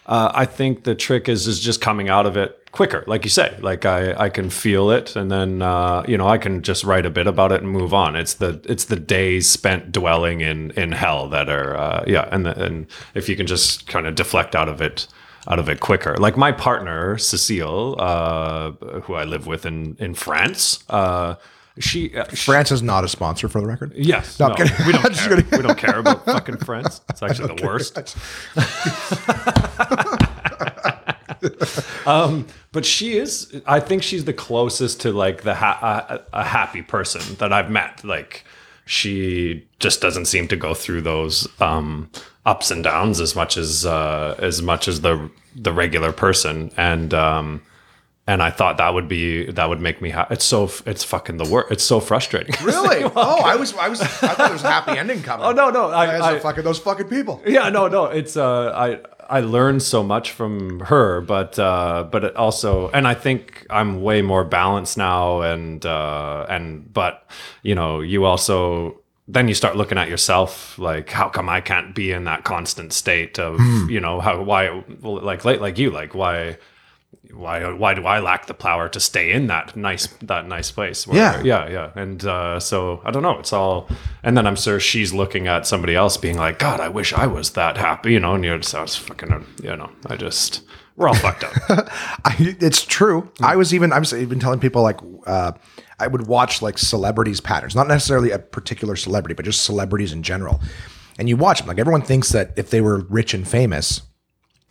I think the trick is just coming out of it quicker, like you say. Like I can feel it, and then I can just write a bit about it and move on. It's the days spent dwelling in hell that are and if you can just kind of deflect out of it quicker. Like my partner Cecile, who I live with in France, France is not a sponsor, for the record. Yes. No, we don't care. We don't care about fucking France. It's actually the worst. But she is, I think she's the closest to like a happy person that I've met. Like she just doesn't seem to go through those ups and downs as much as the regular person. And I thought that would make me happy. It's fucking the worst. It's so frustrating. Really? I thought there was a happy ending coming. Oh no. Fucking those fucking people. Yeah, no. It's I learned so much from her, but it also, and I think I'm way more balanced now. But you also, then you start looking at yourself, like, how come I can't be in that constant state of, why do I lack the power to stay in that nice place? Yeah. And so I don't know. It's all, and then I'm sure she's looking at somebody else, being like, God, I wish I was that happy, And you're just, we're all fucked up. It's true. Yeah. I was even telling people like, I would watch like celebrities' patterns, not necessarily a particular celebrity, but just celebrities in general. And you watch them, like everyone thinks that if they were rich and famous,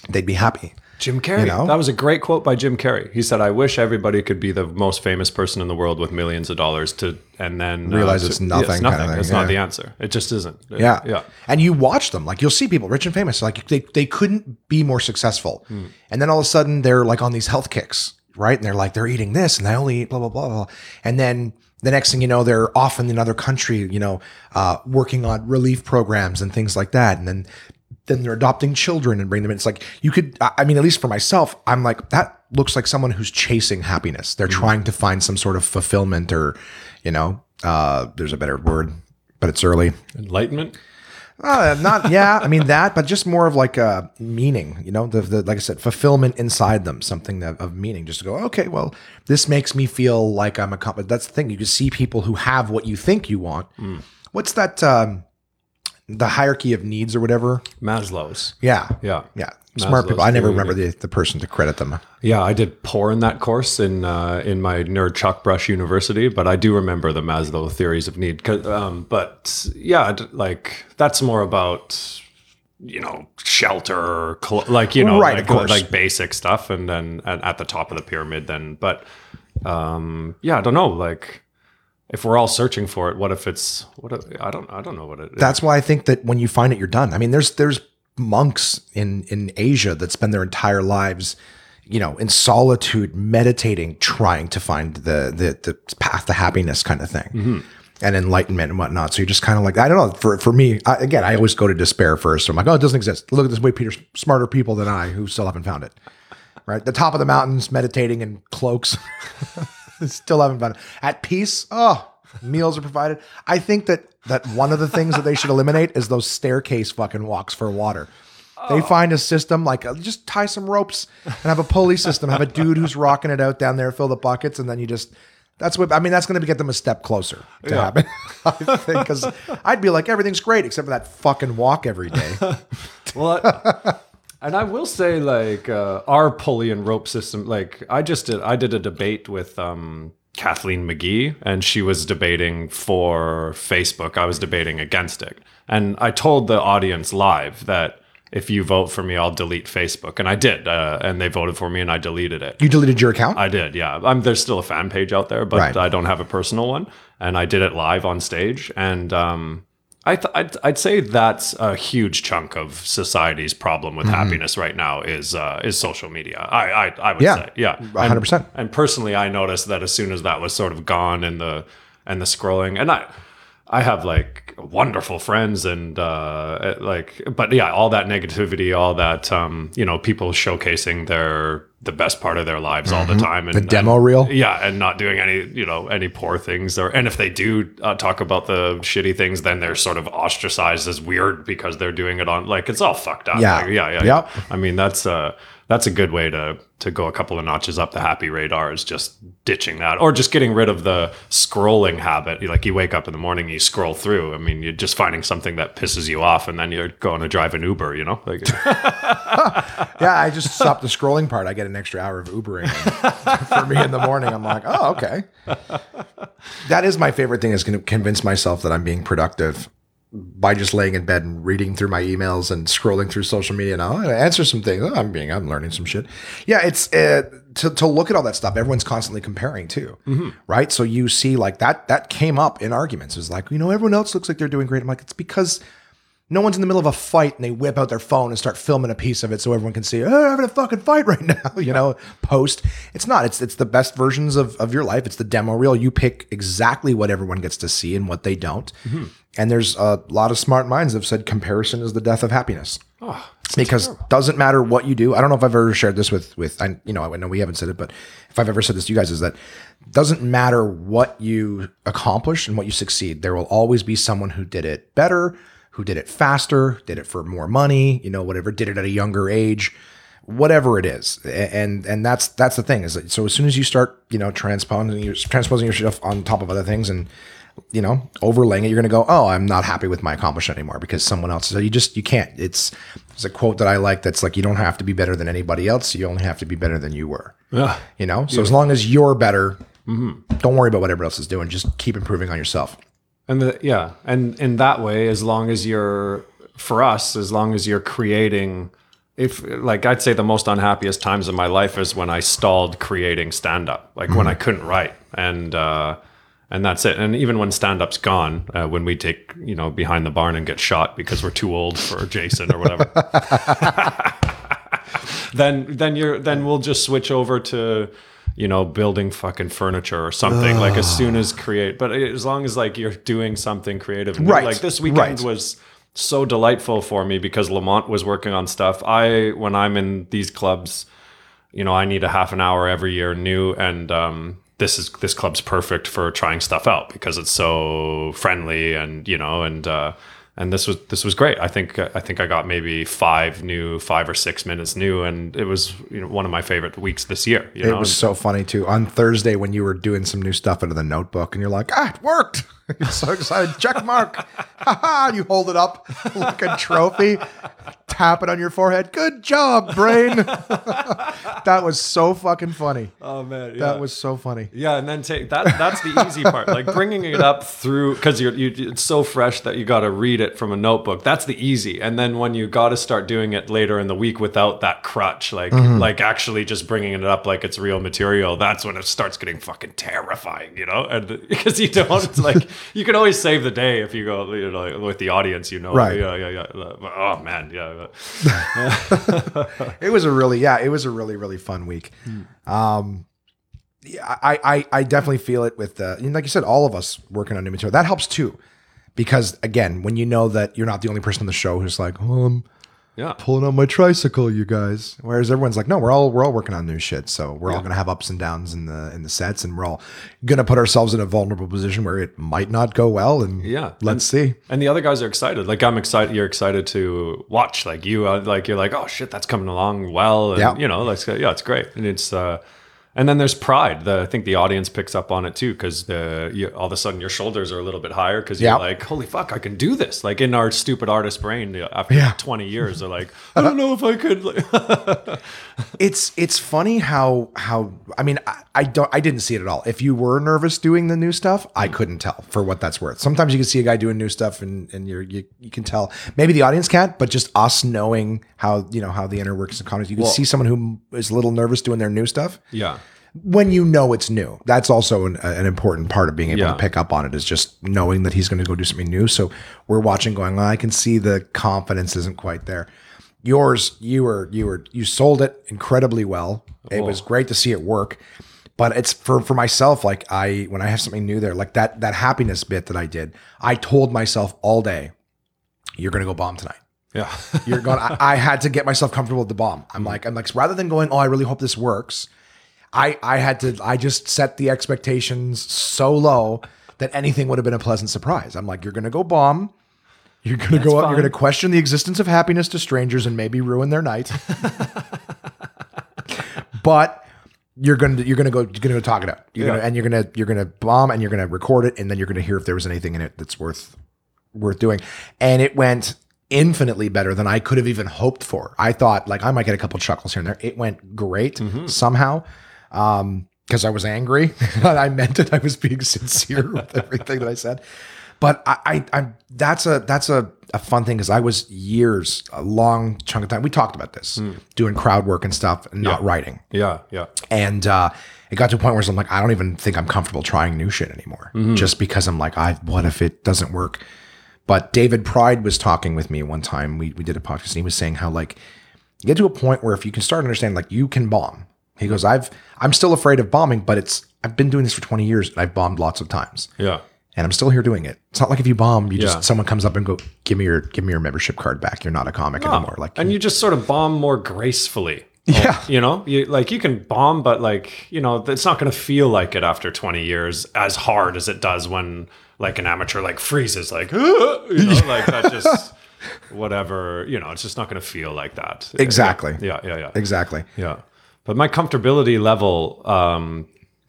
they'd be happy. Jim Carrey. That was a great quote by Jim Carrey. He said, I wish everybody could be the most famous person in the world with millions of dollars and then realize it's nothing. It's nothing. Kind of thing. It's not the answer. It just isn't. Yeah. And you watch them. Like you'll see people rich and famous. Like they couldn't be more successful. Mm. And then all of a sudden they're like on these health kicks, right? And they're like, they're eating this and they only eat blah, blah, blah, blah. And then the next thing you know, they're off in another country, working on relief programs and things like that. And then they're adopting children and bring them in. It's like at least for myself, I'm like, that looks like someone who's chasing happiness. They're trying to find some sort of fulfillment or, there's a better word, but it's early. Enlightenment? But just more of like a meaning, the like I said, fulfillment inside them, something of meaning, just to go, okay, well, this makes me feel like I'm accomplished. That's the thing. You can see people who have what you think you want. Mm. What's that, the hierarchy of needs or whatever? Maslow's. Yeah. Smart Maslow's people. I never remember the person to credit them. Yeah, I did poor in that course in my nerd chalkbrush university, but I do remember the Maslow theories of need. That's more about, shelter, right, like basic stuff. And then at the top of the pyramid then. But I don't know, like, if we're all searching for it, I don't know what it is. That's why I think that when you find it, you're done. I mean, there's monks in Asia that spend their entire lives, in solitude, meditating, trying to find the path to happiness kind of thing, and enlightenment and whatnot. So you're just kind of like, I don't know. For me, I always go to despair first. So I'm like, oh, it doesn't exist. Look at this way, Peter, smarter people than I who still haven't found it. Right, the top of the mountains, meditating in cloaks. Still haven't found it. At peace, meals are provided. I think that one of the things that they should eliminate is those staircase fucking walks for water. Oh. They find a system like just tie some ropes and have a pulley system, have a dude who's rocking it out down there, fill the buckets, and then you just... that's going to get them a step closer to happen. I think, because I'd be like, everything's great except for that fucking walk every day. Well, and I will say, like, our pulley and rope system, like, I did a debate with Kathleen McGee, and she was debating for Facebook. I was debating against it. And I told the audience live that if you vote for me, I'll delete Facebook. And I did. And they voted for me and I deleted it. You deleted your account? I did, yeah. There's still a fan page out there, but right. I don't have a personal one. And I did it live on stage. And I'd say that's a huge chunk of society's problem with happiness right now is social media. I would say. Yeah, 100%. And personally, I noticed that as soon as that was sort of gone and the scrolling, and I have like wonderful friends and but yeah, all that negativity, all that, people showcasing the best part of their lives all the time. And the demo reel. Yeah. And not doing any poor things and if they do talk about the shitty things, then they're sort of ostracized as weird because they're doing it on it's all fucked up. Yeah. Yeah. I mean, that's a good way to go a couple of notches up the happy radar is just ditching that or just getting rid of the scrolling habit. Like you wake up in the morning, you scroll through. I mean, you're just finding something that pisses you off and then you're going to drive an Uber, Like, yeah, I just stopped the scrolling part. I get an extra hour of Ubering for me in the morning. I'm like, oh, okay. That is my favorite thing is going to convince myself that I'm being productive by just laying in bed and reading through my emails and scrolling through social media and I'll answer some things. I'm learning some shit. Yeah. It's to look at all that stuff. Everyone's constantly comparing too. Mm-hmm. Right. So you see like that came up in arguments. It was like, everyone else looks like they're doing great. I'm like, it's because no one's in the middle of a fight and they whip out their phone and start filming a piece of it. So everyone can see, I'm having a fucking fight right now, post. It's not, it's the best versions of your life. It's the demo reel. You pick exactly what everyone gets to see and what they don't. Mm-hmm. And there's a lot of smart minds that have said comparison is the death of happiness. Oh, because it doesn't matter what you do. I don't know if I've ever shared this I know we haven't said it, but if I've ever said this to you guys is that it doesn't matter what you accomplish and what you succeed. There will always be someone who did it better, who did it faster, did it for more money, whatever, did it at a younger age, whatever it is. And that's the thing is that, so as soon as you start, transposing yourself on top of other things and, overlaying it, you're going to go, oh, I'm not happy with my accomplishment anymore because someone else, so you can't, it's a quote that I like. That's like, you don't have to be better than anybody else. You only have to be better than you were, so as long as you're better, don't worry about what everybody else is doing. Just keep improving on yourself. And and in that way, as long as you're creating, I'd say the most unhappiest times of my life is when I stalled creating stand-up, when I couldn't write and that's it. And even when stand-up's gone, when we take, behind the barn and get shot because we're too old for Jason or whatever, then we'll just switch over to, building fucking furniture or something. Like as soon as but as long as you're doing something creative. Right. Like this weekend was so delightful for me because Lamont was working on stuff. When I'm in these clubs, I need a half an hour every year new. And, this club's perfect for trying stuff out because it's so friendly and this was great. I think I got maybe 5 or 6 minutes new, and it was one of my favorite weeks this year. It was so funny too. On Thursday when you were doing some new stuff out of the notebook, and you're like, it worked. You're so excited, check mark. You hold it up like a trophy, tap it on your forehead. Good job, brain. That was so fucking funny. Oh man, yeah. That was so funny. Yeah, and then take that. That's the easy part, like bringing it up through because it's so fresh that you got to read it from a notebook. That's the easy. And then when you got to start doing it later in the week without that crutch, actually just bringing it up like it's real material. That's when it starts getting fucking terrifying, and because you don't. It's like. You can always save the day if you go with the audience, Right. Yeah. Oh man, yeah. It was a really, really fun week. I definitely feel it with like you said, all of us working on new material. That helps too, because again, when you know that you're not the only person on the show who's like, pulling on my tricycle, you guys. Whereas everyone's like, no, we're all working on new shit. So we're all going to have ups and downs in the sets, and we're all going to put ourselves in a vulnerable position where it might not go well. And let's see. And the other guys are excited. Like I'm excited. You're excited to watch. Like you're like, oh shit, that's coming along well. And it's great. And it's And then there's pride. I think the audience picks up on it too, because all of a sudden your shoulders are a little bit higher because you're like, holy fuck, I can do this. Like in our stupid artist brain, after 20 years, they're like, I don't know if I could. It's funny how I mean, I didn't see it at all. If you were nervous doing the new stuff, I couldn't tell for what that's worth. Sometimes you can see a guy doing new stuff and you can tell. Maybe the audience can't, but just us knowing how the inner workings of comedy, you can see someone who is a little nervous doing their new stuff. Yeah. When you know it's new, that's also an important part of being able to pick up on it, is just knowing that he's going to go do something new. So we're watching going, I can see the confidence isn't quite there. Yours, you sold it incredibly well. It was great to see it work. But it's for myself, like when I have something new there, like that happiness bit that I did, I told myself all day, you're going to go bomb tonight. Yeah. You're going. I had to get myself comfortable with the bomb. I'm like, rather than going, I really hope this works. I just set the expectations so low that anything would have been a pleasant surprise. I'm like, you're going to go bomb. You're going to go up. Fine. You're going to question the existence of happiness to strangers and maybe ruin their night. But you're going to go talk it up. You're going to bomb, and you're going to record it. And then you're going to hear if there was anything in it that's worth doing. And it went infinitely better than I could have even hoped for. I thought I might get a couple chuckles here and there. It went great somehow. Because I was angry. I meant it. I was being sincere with everything that I said. But that's a fun thing, because I was a long chunk of time. We talked about this, doing crowd work and stuff, and not writing. Yeah, yeah. And it got to a point where I'm like, I don't even think I'm comfortable trying new shit anymore, just because I'm like, what if it doesn't work? But David Pride was talking with me one time. We did a podcast, and he was saying how you get to a point where if you can start understanding, you can bomb. He goes, I'm still afraid of bombing, but I've been doing this for 20 years and I've bombed lots of times. Yeah. And I'm still here doing it. It's not like if you bomb, you just, someone comes up and go, give me your membership card back. You're not a comic anymore. And you just sort of bomb more gracefully. Yeah. You can bomb, but it's not going to feel like it after 20 years as hard as it does when an amateur freezes, that just, whatever, it's just not going to feel like that. Exactly. Yeah. Exactly. Yeah. But my comfortability level,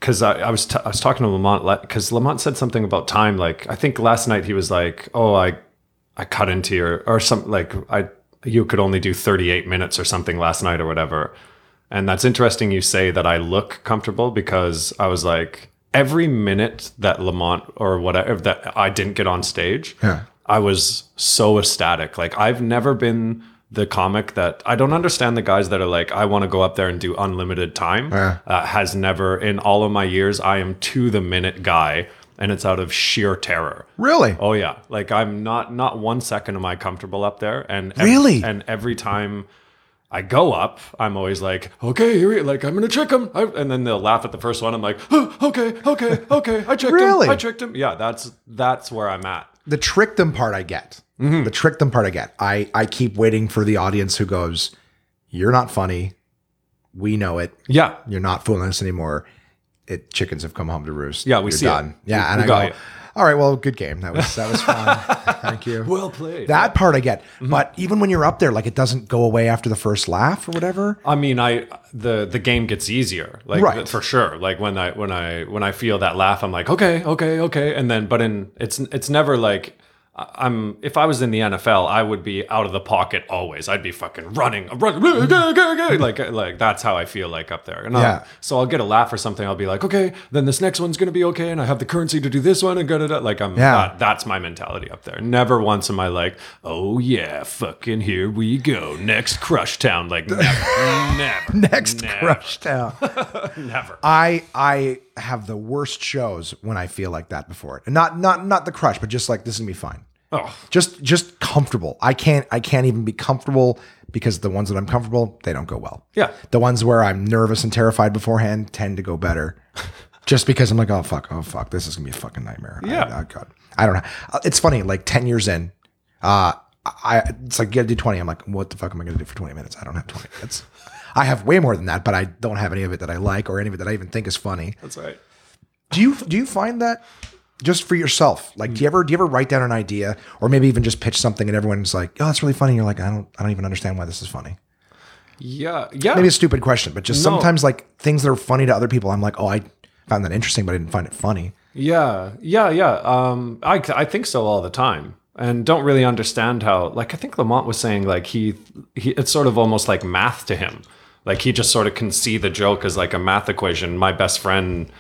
because I was talking to Lamont, because Lamont said something about time. I think last night he was like, "Oh, I cut into your or some you could only do 38 minutes or something last night or whatever." And that's interesting. You say that I look comfortable, because I was like, every minute that Lamont or whatever that I didn't get on stage, I was so ecstatic. I've never been the comic that I don't understand, the guys that are I want to go up there and do unlimited time, has never in all of my years. I am to the minute guy, and it's out of sheer terror. Really? Oh yeah. I'm not 1 second am I comfortable up there. And really? And every time I go up, I'm always okay, here we I'm going to trick him. And then they'll laugh at the first one. I'm like, oh, okay. I tricked him. I tricked him. Yeah. That's where I'm at. The trick them part I get. Mm-hmm. The trick them part I get. I keep waiting for the audience who goes, you're not funny. We know it. Yeah. You're not fooling us anymore. Chickens have come home to roost. Yeah, you're see done. It. Yeah, and I go, all right, well, good game. That was fun. Thank you. Well played. That part I get. Mm-hmm. But even when you're up there, it doesn't go away after the first laugh or whatever. I mean, the game gets easier, right. For sure. When I feel that laugh, I'm like, okay, and then it's never if I was in the NFL, I would be out of the pocket always. I'd be fucking running, like that's how I feel up there. And so I'll get a laugh or something. I'll be like, okay, then this next one's gonna be okay, and I have the currency to do this one and da-da-da. That's my mentality up there. Never once am I oh yeah, fucking here we go, next crush town. Never. Next crush town. Never. I have the worst shows when I feel like that before it, and not the crush, but just this is gonna be fine. Oh, just comfortable. I can't even be comfortable, because the ones that I'm comfortable, they don't go well. Yeah. The ones where I'm nervous and terrified beforehand tend to go better, just because I'm like, oh fuck, this is gonna be a fucking nightmare. Yeah. God, I don't know. It's funny. 10 years in, it's you gotta do 20. I'm like, what the fuck am I gonna do for 20 minutes? I don't have 20 minutes. I have way more than that, but I don't have any of it that I like or any of it that I even think is funny. That's right. Do you find that? Just for yourself, do you ever write down an idea, or maybe even just pitch something, and everyone's like, "Oh, that's really funny." And you're like, "I don't even understand why this is funny." Yeah. Yeah. Maybe a stupid question, but just sometimes like things that are funny to other people, I'm like, oh, I found that interesting, but I didn't find it funny. Yeah. Yeah. Yeah. I think so all the time. And don't really understand how, like, I think Lamont was saying, like, he it's sort of almost like math to him. Like, he just sort of can see the joke as like a math equation. My best friend,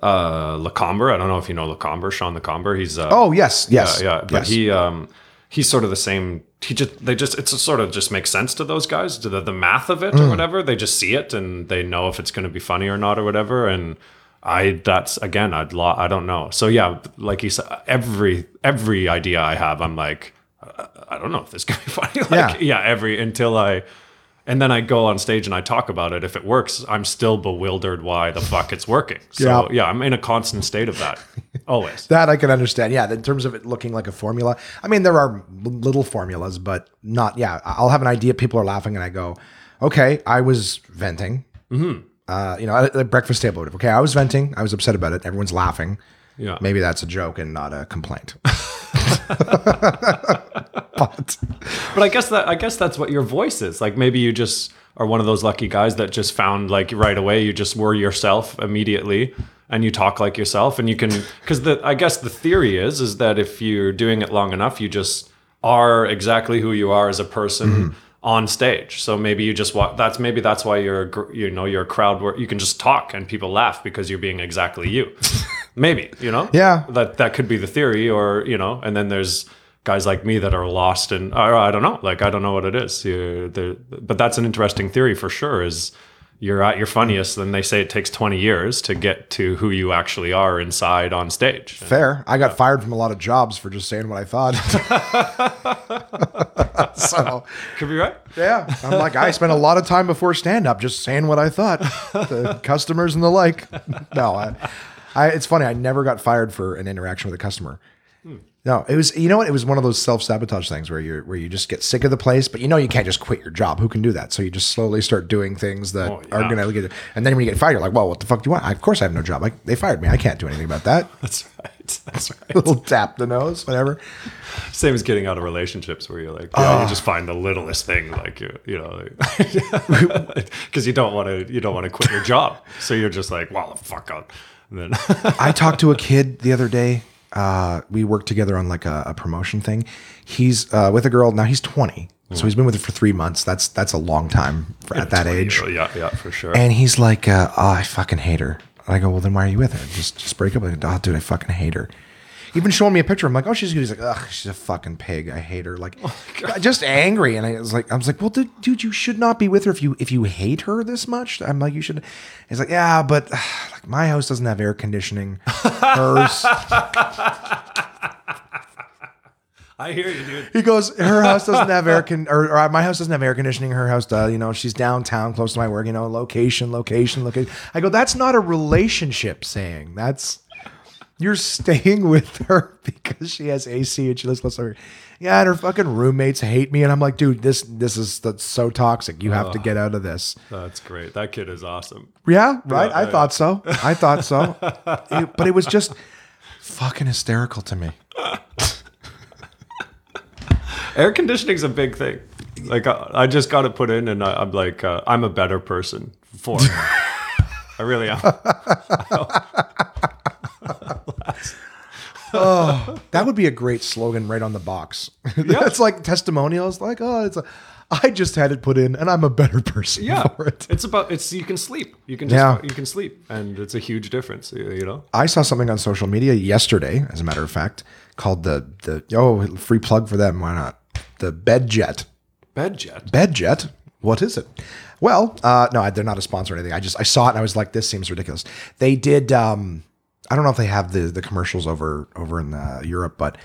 Lacomber, I don't know if you know Lacomber, Sean Lacomber. He's yes. Yeah, yeah. But yes. He's sort of the same. It's sort of just makes sense to those guys, to the math of it or whatever. They just see it and they know if it's going to be funny or not or whatever. And I don't know. So yeah, like he said, every idea I have, I'm like, I don't know if this is going to be funny. Like, yeah. And then I go on stage and I talk about it. If it works, I'm still bewildered why the fuck it's working. So yeah, I'm in a constant state of that always. That I can understand. Yeah, in terms of it looking like a formula. I mean, there are little formulas, but not. Yeah, I'll have an idea. People are laughing, and I go, "Okay, I was venting." Mm-hmm. At the breakfast table. Okay, I was venting. I was upset about it. Everyone's laughing. Yeah, maybe that's a joke and not a complaint. But I guess that's what your voice is. Like, maybe you just are one of those lucky guys that just found, like, right away, you just were yourself immediately and you talk like yourself, and you can, because I guess the theory is that if you're doing it long enough, you just are exactly who you are as a person on stage. So maybe you just that's why you're a crowd where you can just talk and people laugh because you're being exactly you. Maybe, yeah, that could be the theory, or, and then there's guys like me that are lost and I don't know. Like, I don't know what it is. But that's an interesting theory for sure, is you're at your funniest. Then they say it takes 20 years to get to who you actually are inside on stage. Fair. I got fired from a lot of jobs for just saying what I thought. So could be right. Yeah. I'm like, I spent a lot of time before stand-up just saying what I thought. The customers and the like. No, it's funny. I never got fired for an interaction with a customer. No, it was, it was one of those self-sabotage things where you just get sick of the place, but you can't just quit your job. Who can do that? So you just slowly start doing things that are going to get, and then when you get fired, you're like, well, what the fuck do you want? Of course I have no job. Like, they fired me. I can't do anything about that. That's right. A little tap the nose, whatever. Same as getting out of relationships where you're like, you just find the littlest thing. Like, because you don't want to quit your job. So you're just like, well, fuck out. And then I talked to a kid the other day. We worked together on like a promotion thing. He's with a girl now. He's 20, so he's been with her for 3 months. That's a long time at that age. Yeah, for sure. And he's like, I fucking hate her. And I go, well, then why are you with her? Just break up. Like, dude, I fucking hate her. Even showing me a picture, I'm like, oh, she's good. He's like, ugh, she's a fucking pig. I hate her. Like, oh, just angry. And I was like, well, dude, you should not be with her if you hate her this much. I'm like, you should. He's like, yeah, but like, my house doesn't have air conditioning. Hers. I hear you, dude. He goes, her house doesn't have or my house doesn't have air conditioning. Her house does. She's downtown, close to my work. Location. I go, that's not a relationship saying. That's. You're staying with her because she has AC and she lives close to her. Yeah, and her fucking roommates hate me. And I'm like, dude, that's so toxic. You have to get out of this. That's great. That kid is awesome. Yeah, right? Yeah, I thought so. I thought so. But it was just fucking hysterical to me. Air conditioning is a big thing. Like, I just got it put in, and I'm like, I'm a better person for it. I really am. Oh, that would be a great slogan right on the box. Yeah. It's like testimonials, like, oh, I just had it put in and I'm a better person for it. It's about, you can sleep. You can sleep, and it's a huge difference, I saw something on social media yesterday, as a matter of fact, called the free plug for them, why not? The Bedjet. Bedjet? Bedjet. What is it? Well, no, they're not a sponsor or anything. I saw it and I was like, this seems ridiculous. They did, I don't know if they have the commercials over in Europe, but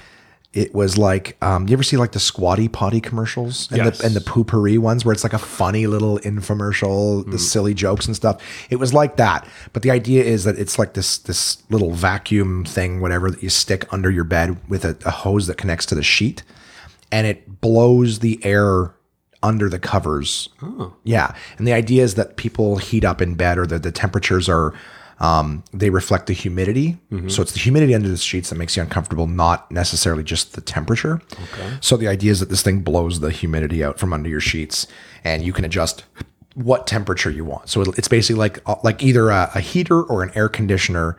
it was like, you ever see like the squatty potty commercials and yes. the poo-pourri ones where it's like a funny little infomercial, the silly jokes and stuff. It was like that. But the idea is that it's like this little vacuum thing, whatever, that you stick under your bed with a hose that connects to the sheet, and it blows the air under the covers. Oh. Yeah. And the idea is that people heat up in bed, or the temperatures are, they reflect the humidity. Mm-hmm. So it's the humidity under the sheets that makes you uncomfortable, not necessarily just the temperature. Okay. So the idea is that this thing blows the humidity out from under your sheets, and you can adjust what temperature you want. So it's basically like either a heater or an air conditioner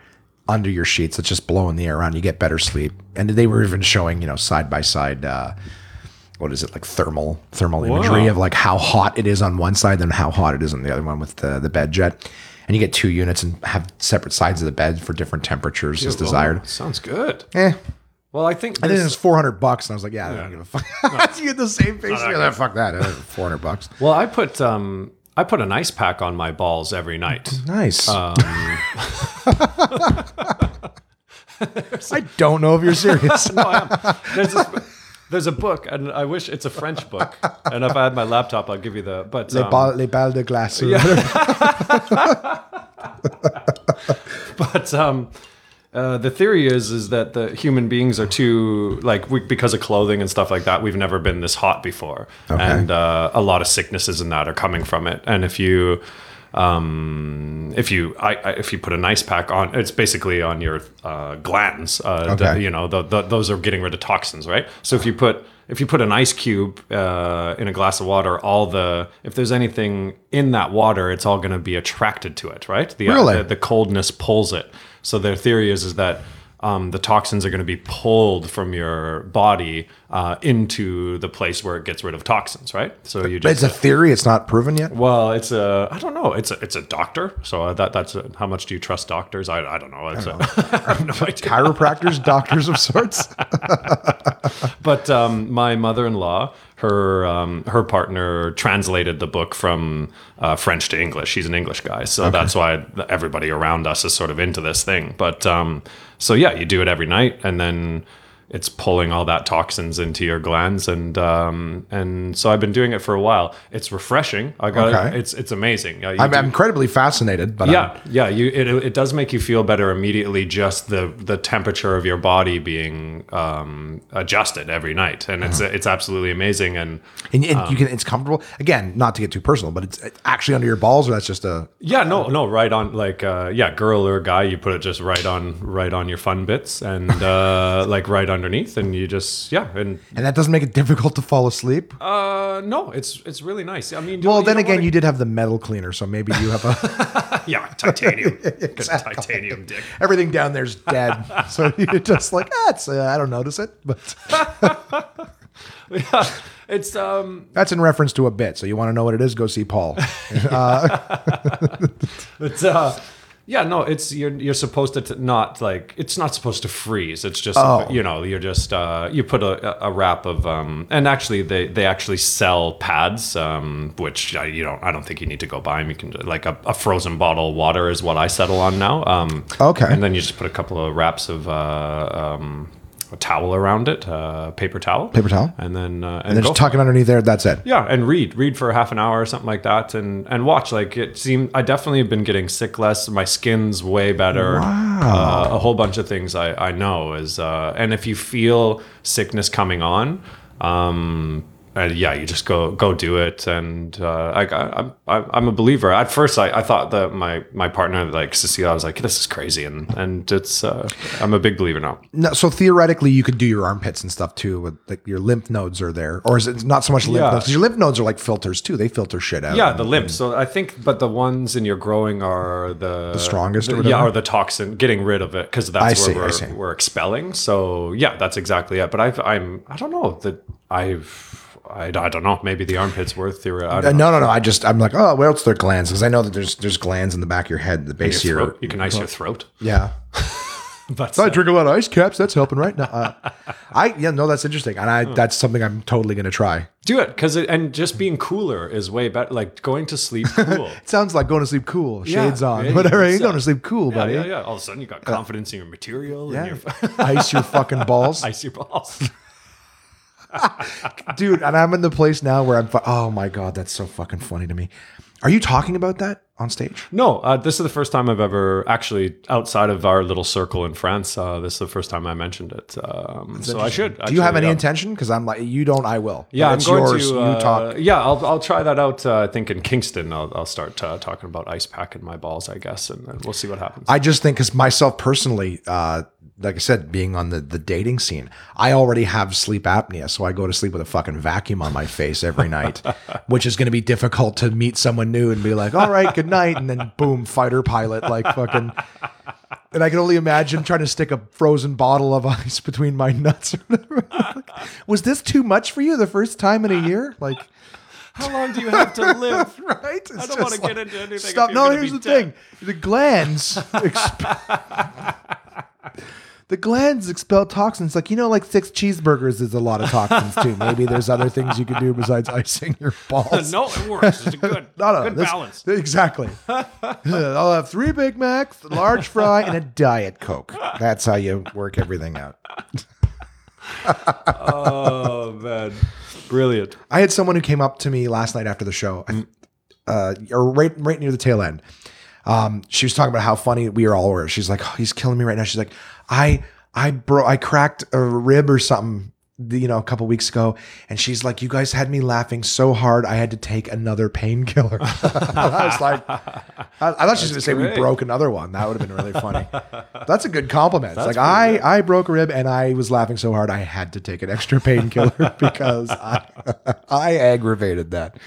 under your sheets that's just blowing the air around. You get better sleep. And they were even showing, you know, side by side, what is it, like thermal imagery of like how hot it is on one side and how hot it is on the other one with the bed jet. And you get two units and have separate sides of the bed for different temperatures as desired. Sounds good. Yeah. Well, I think it was $400, and I was like, yeah, I don't give a fuck. No. You get the same thing. Fuck that. $400. Well, I put an ice pack on my balls every night. Nice. I don't know if you're serious. No, I am. There's a book, and I wish it's a French book. And if I had my laptop, I'll give you the. But les balles de glace. Yeah. But the theory is that the human beings are too, like, because of clothing and stuff like that, we've never been this hot before, and a lot of sicknesses and that are coming from it. And if you put an ice pack on, it's basically on your glands. You know, those are getting rid of toxins, right? So if you put an ice cube in a glass of water, if there's anything in that water, it's all going to be attracted to it, right? The coldness pulls it. So their theory is that the toxins are going to be pulled from your body into the place where it gets rid of toxins, right? So it's a theory; it's not proven yet. Well, I don't know. It's a doctor, so that's how much do you trust doctors? I don't know. I have no idea. Chiropractors, doctors of sorts. But my mother-in-law, her partner translated the book from French to English. She's an English guy, so that's why everybody around us is sort of into this thing. But so yeah, you do it every night, and then it's pulling all that toxins into your glands, and so I've been doing it for a while. It's refreshing. It's amazing. I'm incredibly fascinated. But it does make you feel better immediately. Just the temperature of your body being adjusted every night, and it's absolutely amazing. And you can, it's comfortable. Again, not to get too personal, but it's actually under your balls, or that's just a right on, like girl or guy, you put it just right on your fun bits and like right on. Underneath, and you just and that doesn't make it difficult to fall asleep. No, it's really nice. I mean, you did have the metal cleaner, so maybe you have a titanium. Exactly. Titanium dick. Everything down there's dead, so you're just like I don't notice it, but. Yeah, it's that's in reference to a bit. So you want to know what it is? Go see Paul. But. Yeah, no, it's you're supposed to not, like, it's not supposed to freeze. It's just you know, you're just you put a wrap of and actually they sell pads which I don't think you need to go buy them. You can, like, a frozen bottle of water is what I settle on now. And then you just put a couple of wraps of a towel around it, paper towel, and then just tuck it underneath there. That's it. Yeah, and read for half an hour or something like that, and watch. Like, it seemed, I definitely have been getting sick less. My skin's way better. Wow. A whole bunch of things I know is, and if you feel sickness coming on, you just go do it. And I'm a believer. At first, I thought that my partner, like Cecile, I was like, this is crazy, and it's I'm a big believer now. No, so theoretically, you could do your armpits and stuff too. With, like, your lymph nodes are there, or is it not so much lymph nodes? Your lymph nodes are like filters too. They filter shit out. Yeah, the lymph. So I think, but the ones in your growing are the strongest, or whatever. Or the toxin, getting rid of it, because that's where we're expelling. So yeah, that's exactly it. But I don't know that I've. I don't know. Maybe the armpits were theoretically. No. I'm like, where else are glands? Because I know that there's glands in the back of your head, the base here. You can ice your throat. Yeah. But I drink a lot of ice caps. That's helping, right? No, that's interesting, and that's something I'm totally going to try. Do it, and just being cooler is way better. Like, going to sleep cool. It sounds like going to sleep cool. Shades on, whatever. You're going to sleep cool, buddy. Yeah. All of a sudden, you got confidence in your material. Yeah. And your ice your fucking balls. Ice your balls. Dude, and I'm in the place now where I'm oh my god, that's so fucking funny to me. Are you talking about that? on stage? No, this is the first time I've ever actually, outside of our little circle in France, this is the first time I mentioned it. So I should. Do you have any intention? Because I'm like, you don't, I will. Yeah, I'm going to. You talk. Yeah, I'll try that out. I think in Kingston, I'll start talking about ice packing my balls, I guess, and we'll see what happens. I just think, because myself personally, like I said, being on the dating scene, I already have sleep apnea. So I go to sleep with a fucking vacuum on my face every night, which is going to be difficult to meet someone new and be like, all right, good night. And then boom, fighter pilot, like fucking. And I can only imagine trying to stick a frozen bottle of ice between my nuts or whatever. Like, was this too much for you the first time in a year? Like, how long do you have to live? Right? It's, I don't want to get into anything. Stop. No, here's the thing. The glands. The glands expel toxins. Like, you know, like 6 cheeseburgers is a lot of toxins too. Maybe there's other things you can do besides icing your balls. No, it works. It's a good, good balance. Exactly. I'll have 3 Big Macs, a large fry, and a Diet Coke. That's how you work everything out. Oh, man. Brilliant. I had someone who came up to me last night after the show, or right near the tail end. She was talking about how funny we all were. She's like, oh, he's killing me right now. She's like, I cracked a rib or something, you know, a couple weeks ago. And she's like, you guys had me laughing so hard, I had to take another painkiller. I was like, I thought she was going to say we broke another one. That would have been really funny. That's a good compliment. It's like, I broke a rib and I was laughing so hard, I had to take an extra painkiller because I aggravated that.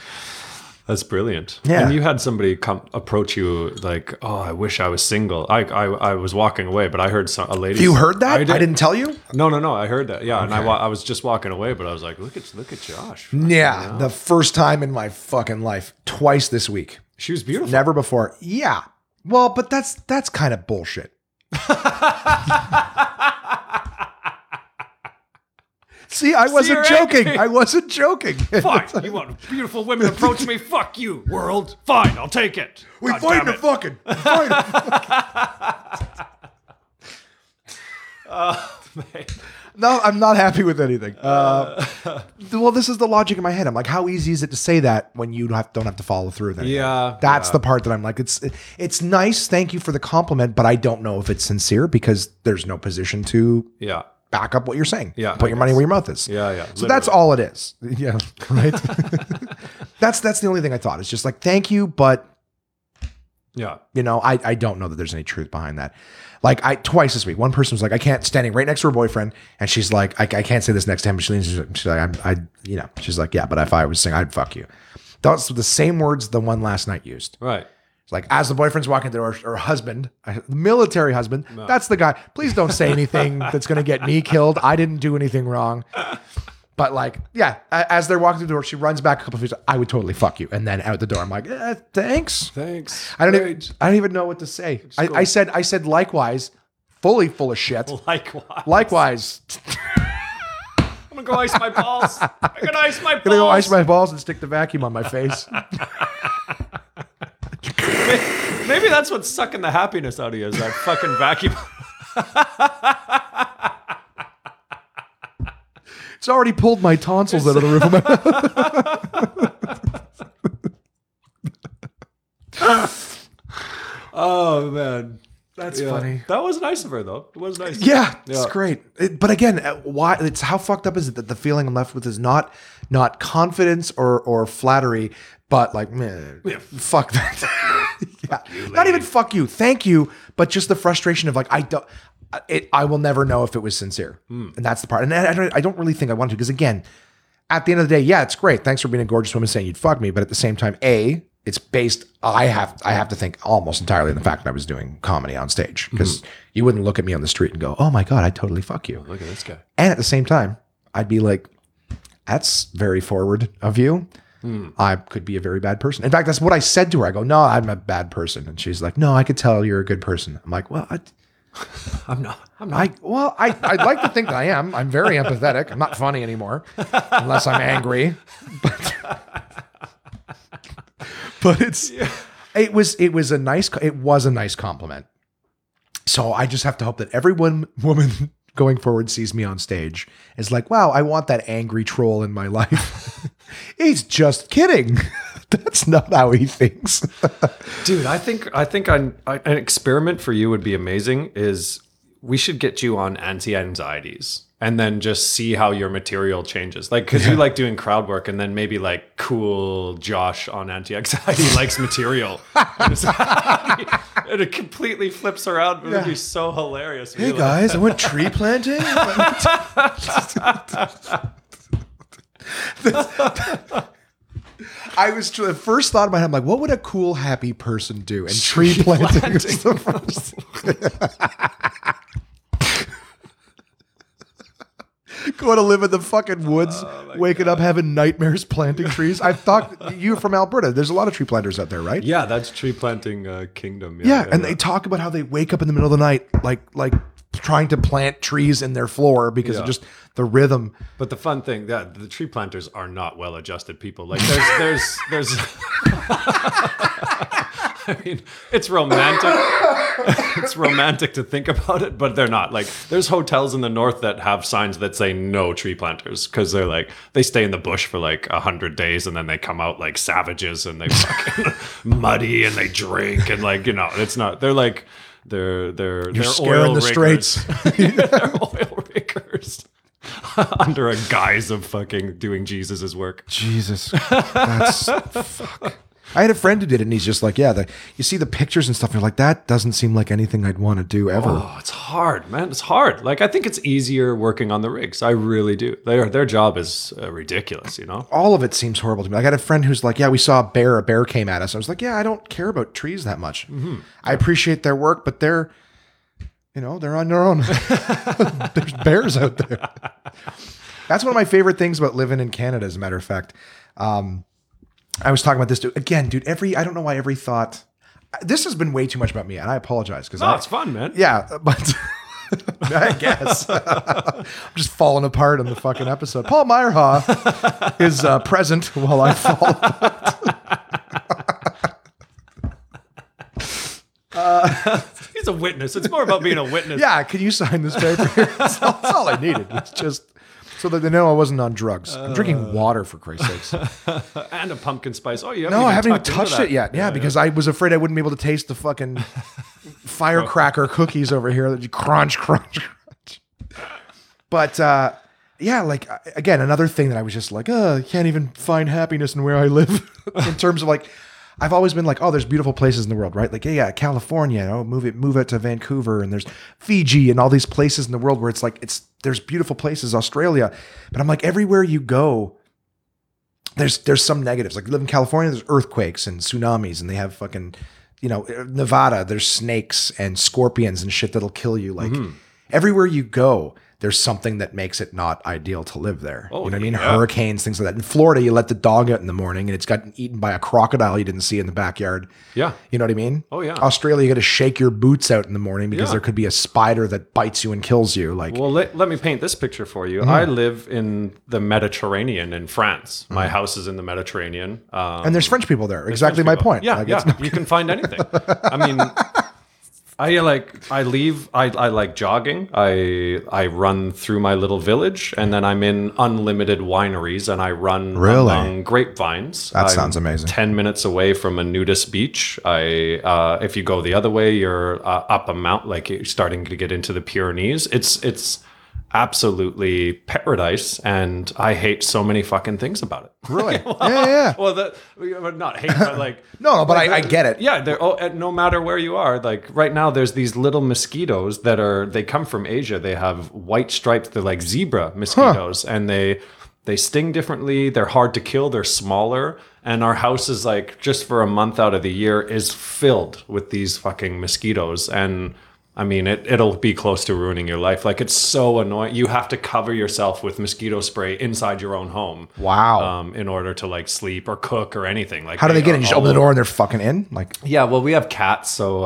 That's brilliant. Yeah. And you had somebody come approach you like, oh, I wish I was single. I was walking away, but I heard a lady. You heard that? I didn't tell you? No. I heard that. Yeah. Okay. And I was just walking away, but I was like, look at Josh. Yeah. The first time in my fucking life, twice this week. She was beautiful. Never before. Yeah. Well, but that's kind of bullshit. See, I wasn't joking. Angry. I wasn't joking. Fine. You want beautiful women to approach me? Fuck you, world. Fine, I'll take it. We fight to fucking. Man. No, I'm not happy with anything. Well, this is the logic in my head. I'm like, how easy is it to say that when you don't have to follow through? Then that's the part that I'm like, it's nice. Thank you for the compliment, but I don't know if it's sincere because there's no position to back up what you're saying. Yeah. Put your money where your mouth is. Yeah. Yeah. So literally. That's all it is. Yeah. Right. That's the only thing I thought. It's just like, thank you. But yeah, you know, I don't know that there's any truth behind that. Like twice this week, one person was like, I can't, standing right next to her boyfriend. And she's like, I can't say this next time. But she's like, she's like, yeah, but if I was saying I'd fuck you. That's the same words the one last night used. Right. Like, as the boyfriend's walking through her husband, military husband, that's the guy. Please don't say anything that's going to get me killed. I didn't do anything wrong. But like, yeah, as they're walking through the door, she runs back a couple of feet. I would totally fuck you. And then out the door, I'm like, thanks. Thanks. I don't even know what to say. I said likewise, fully full of shit. Likewise. I'm going to go ice my balls. I'm going to go ice my balls and stick the vacuum on my face. Maybe that's what's sucking the happiness out of you is that fucking vacuum. It's already pulled my tonsils out of the roof of my mouth. Oh, man. That's funny. That was nice of her, though. It was nice. Yeah, it's great. But again, why? It's how fucked up is it that the feeling I'm left with is not confidence or flattery, but like, man, fuck that. Not even fuck you, thank you, but just the frustration of like, I will never know if it was sincere, and that's the part. And I don't really think I want to, because again, at the end of the day, yeah, it's great. Thanks for being a gorgeous woman saying you'd fuck me, but at the same time, it's based. I have to think almost entirely on the fact that I was doing comedy on stage, because you wouldn't look at me on the street and go, "Oh my god, I totally fuck you." Look at this guy. And at the same time, I'd be like, "That's very forward of you. I could be a very bad person." In fact, that's what I said to her. I go, "No, I'm a bad person," and she's like, "No, I could tell you're a good person." I'm like, "Well, I'm not. I'd like to think that I am. I'm very empathetic. I'm not funny anymore, unless I'm angry." But it was a nice compliment. So I just have to hope that every woman going forward sees me on stage is like, wow, I want that angry troll in my life. He's just kidding. That's not how he thinks. Dude, I think an experiment for you would be amazing is we should get you on anti-anxieties and then just see how your material changes. Like, cause you like doing crowd work and then maybe like cool Josh on anti-anxiety likes material. And it completely flips around. It would be so hilarious. Hey guys, I went tree planting. I was the first thought in my head, I'm like, what would a cool, happy person do? And tree planting is the first. Going to live in the fucking woods, waking up having nightmares planting trees. I thought you were from Alberta. There's a lot of tree planters out there, right? Yeah, that's tree planting kingdom. Yeah, and they talk about how they wake up in the middle of the night, like trying to plant trees in their floor because of just the rhythm. But the fun thing that the tree planters are not well-adjusted people. Like there's. I mean, it's romantic. It's romantic to think about it, but they're not. Like, there's hotels in the north that have signs that say no tree planters because they're like, they stay in the bush for like 100 days and then they come out like savages and they fucking muddy and they drink and like, you know, it's not, they're like, they're scaring the straits. They're oil riggers under a guise of fucking doing Jesus's work. Jesus. That's fuck. I had a friend who did it, and he's just like, you see the pictures and stuff, and you're like, that doesn't seem like anything I'd want to do ever. Oh, it's hard, man. It's hard. Like, I think it's easier working on the rigs. I really do. Their job is ridiculous, you know? All of it seems horrible to me. Like, I had a friend who's like, we saw a bear. A bear came at us. I was like, I don't care about trees that much. Mm-hmm. I appreciate their work, but they're, you know, they're on their own. There's bears out there. That's one of my favorite things about living in Canada, as a matter of fact. I was talking about this, dude. Again, dude, I don't know why every thought... This has been way too much about me, and I apologize. No, it's fun, man. Yeah, but... I guess. I'm just falling apart on the fucking episode. Paul Myrehaug is present while I fall apart. He's a witness. It's more about being a witness. Yeah, can you sign this paper? That's all I needed. It's just... So that they know I wasn't on drugs. I'm drinking water, for Christ's sakes. And a pumpkin spice. Oh, yeah. No, I haven't even touched it yet. Yeah, because I was afraid I wouldn't be able to taste the fucking firecracker cookies over here. Crunch, crunch, crunch. But yeah, like, again, another thing that I was just like, I can't even find happiness in where I live. In terms of like, I've always been like, there's beautiful places in the world, right? Like, California, you know, move it to Vancouver, and there's Fiji and all these places in the world where it's like, there's beautiful places, Australia. But I'm like, everywhere you go, there's some negatives. Like, you live in California, there's earthquakes and tsunamis, and they have fucking, you know, Nevada, there's snakes and scorpions and shit that'll kill you. Like, everywhere you go, there's something that makes it not ideal to live there. Oh, you know what I mean? Yeah. Hurricanes, things like that. In Florida, you let the dog out in the morning and it's gotten eaten by a crocodile you didn't see in the backyard. Yeah. You know what I mean? Oh, yeah. Australia, you got to shake your boots out in the morning because there could be a spider that bites you and kills you. Like, well, let me paint this picture for you. I live in the Mediterranean in France. My house is in the Mediterranean. And there's French people there. Exactly my point. Yeah, like, you can find anything. I mean... I like jogging. I run through my little village and then I'm in unlimited wineries and I run among grapevines. That sounds amazing. 10 minutes away from a nudist beach. If you go the other way, you're up a mountain, like you're starting to get into the Pyrenees. It's absolutely paradise, and I hate so many fucking things about it. Really? Well, not hate, but like... but I get it. Yeah, no matter where you are, like right now there's these little mosquitoes they come from Asia. They have white stripes. They're like zebra mosquitoes, and they sting differently. They're hard to kill. They're smaller. And our house is like, just for a month out of the year, is filled with these fucking mosquitoes. And... I mean, it'll be close to ruining your life. Like, it's so annoying. You have to cover yourself with mosquito spray inside your own home. Wow. In order to like sleep or cook or anything. Like, how do they get in? You just open the door and they're fucking in? Like, yeah, well, we have cats. So,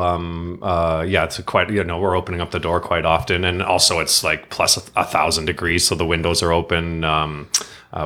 it's quite, you know, we're opening up the door quite often. And also it's like plus 1,000 degrees. So the windows are open.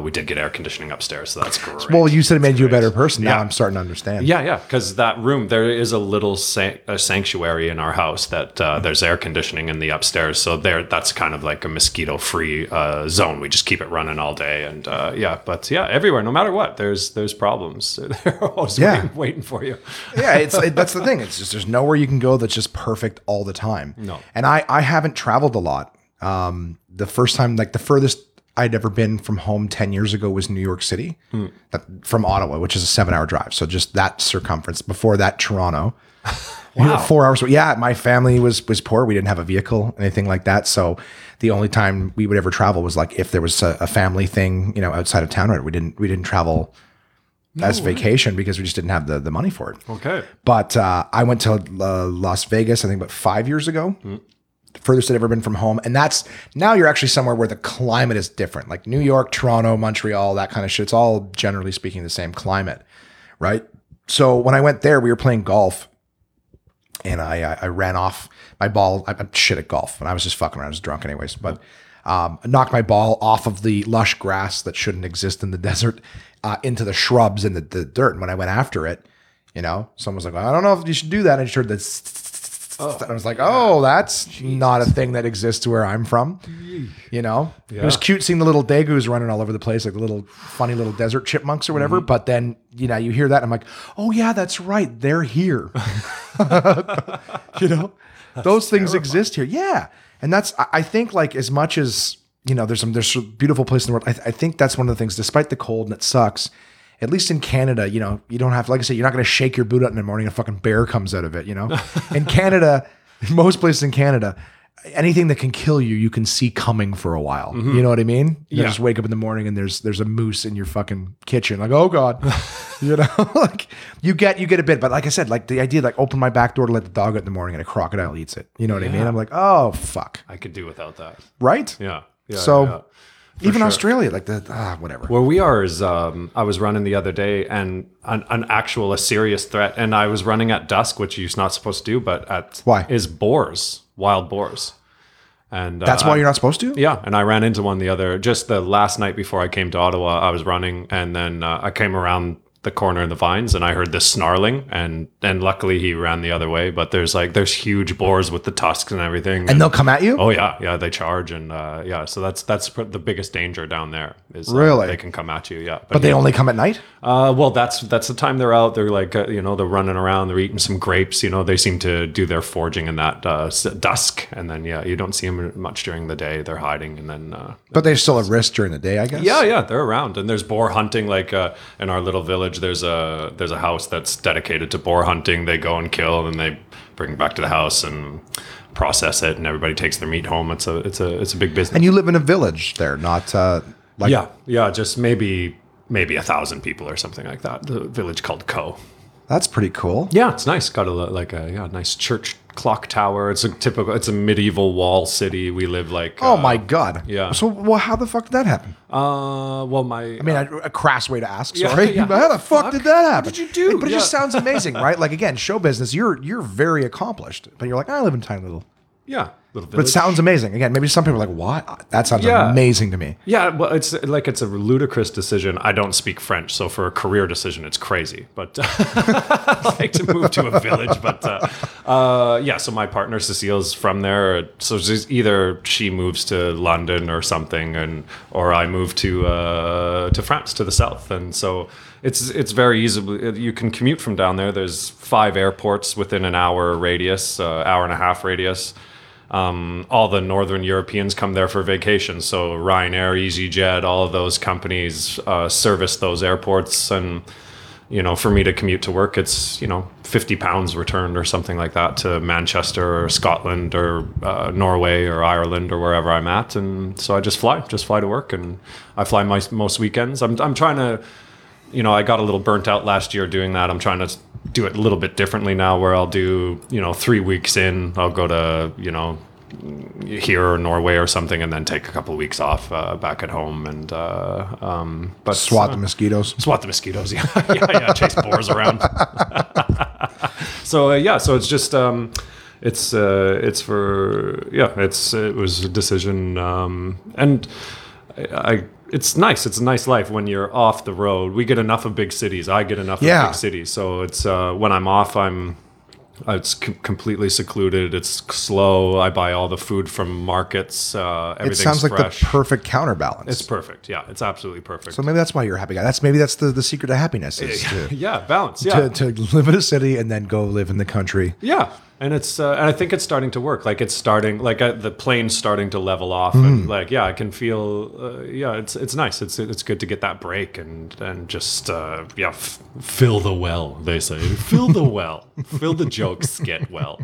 We did get air conditioning upstairs, so that's great. Well, you said it made you a better person. Now I'm starting to understand. Yeah, because that room, there is a little sanctuary in our house that there's air conditioning in the upstairs. So there, that's kind of like a mosquito-free zone. We just keep it running all day. And but everywhere, no matter what, there's problems. They're always waiting for you. Yeah, that's the thing. It's just there's nowhere you can go that's just perfect all the time. No. And I haven't traveled a lot. The first time, like the furthest I'd ever been from home 10 years ago was New York City from Ottawa, which is a 7-hour drive. So just that circumference. Before that, Toronto. Wow. 4 hours. Yeah. My family was poor. We didn't have a vehicle, anything like that. So the only time we would ever travel was like, if there was a family thing, outside of town, right? We didn't travel as vacation because we just didn't have the money for it. Okay. But, I went to Las Vegas, I think about 5 years ago. Furthest I'd ever been from home. And that's now you're actually somewhere where the climate is different, like New York, Toronto, Montreal, that kind of shit. It's all generally speaking the same climate, right? So when I went there, we were playing golf and I ran off my ball. I'm shit at golf and I was just fucking around. I was drunk anyways, but I knocked my ball off of the lush grass that shouldn't exist in the desert into the shrubs and the dirt. And when I went after it, someone was like, well, I don't know if you should do that. And I just heard this. Oh, and I was like, that's not a thing that exists where I'm from. It was cute seeing the little degus running all over the place, like the little funny little desert chipmunks or whatever. But then, you hear that and I'm like, oh yeah, that's right. They're here. Those things exist here. Yeah. And that's, I think like as much as, there's a beautiful place in the world. I think that's one of the things, despite the cold and it sucks, at least in Canada, you don't have, like I said, you're not going to shake your boot out in the morning and a fucking bear comes out of it, In Canada, most places in Canada, anything that can kill you, you can see coming for a while. Mm-hmm. You know what I mean? You just wake up in the morning and there's a moose in your fucking kitchen. Like, oh God, like you get a bit, but like I said, like the idea, like open my back door to let the dog out in the morning and a crocodile eats it. You know what I mean? I'm like, oh fuck. I could do without that. Right? Yeah. Even Australia, like the, whatever. Where we are is, I was running the other day and a serious threat. And I was running at dusk, which you're not supposed to do, but is boars, wild boars. And that's why you're not supposed to? Yeah. And I ran into one just the last night before I came to Ottawa, I was running and then I came around the corner in the vines and I heard this snarling and luckily he ran the other way, but there's huge boars with the tusks and everything. And they'll come at you? Oh yeah. Yeah. They charge. And so that's the biggest danger down there is really they can come at you. Yeah. But they only come at night? Well, that's the time they're out. They're like, they're running around, they're eating some grapes, they seem to do their foraging in that dusk. And then, you don't see them much during the day. They're hiding. And then, but they're still at risk during the day, I guess. Yeah. Yeah. They're around and there's boar hunting, like in our little village. There's a house that's dedicated to boar hunting. They go and kill and they bring it back to the house and process it, and everybody takes their meat home. It's a big business. And you live in a village there, not just maybe 1,000 people or something like that. The village called Co. That's pretty cool. Yeah, it's nice. Got a nice church clock tower. It's a medieval wall city. We live like... oh my God. Yeah. So how the fuck did that happen? A crass way to ask, sorry. Yeah. How the fuck did that happen? What did you do? But it just sounds amazing, right? Like again, show business, you're very accomplished, but you're like, I live in tiny little... Yeah. But it sounds amazing. Again, maybe some people are like, what? That sounds amazing to me. Yeah, well, it's like it's a ludicrous decision. I don't speak French, so for a career decision, it's crazy. But I like to move to a village. But so my partner, Cecile's from there. So she moves to London or something, or I move to France, to the south. And so it's very easy. You can commute from down there. There's 5 airports within an hour and a half radius. All the Northern Europeans come there for vacation. So Ryanair, EasyJet, all of those companies service those airports. And, for me to commute to work, it's, £50 returned or something like that to Manchester or Scotland or Norway or Ireland or wherever I'm at. And so I just fly to work. And I fly most weekends. I'm trying to... I got a little burnt out last year doing that. I'm trying to do it a little bit differently now, where I'll do, 3 weeks in, I'll go to, here or Norway or something, and then take a couple of weeks off back at home and but swat the mosquitoes. Swat the mosquitoes, yeah. yeah, chase boars around. So it's just it was a decision, and it's nice. It's a nice life when you're off the road. We get enough of big cities. I get enough of big cities. So it's when I'm off, it's completely secluded. It's slow. I buy all the food from markets. Everything's fresh. It sounds like the perfect counterbalance. It's perfect. Yeah, it's absolutely perfect. So maybe that's why you're a happy guy. Maybe that's the secret to happiness is to balance. Yeah, to live in a city and then go live in the country. Yeah, and it's and I think it's starting to work. Like it's starting. Like the plane's starting to level off. And I can feel. It's nice. It's good to get that break and just fill the well. They say fill the well. Fill the joy. Get well.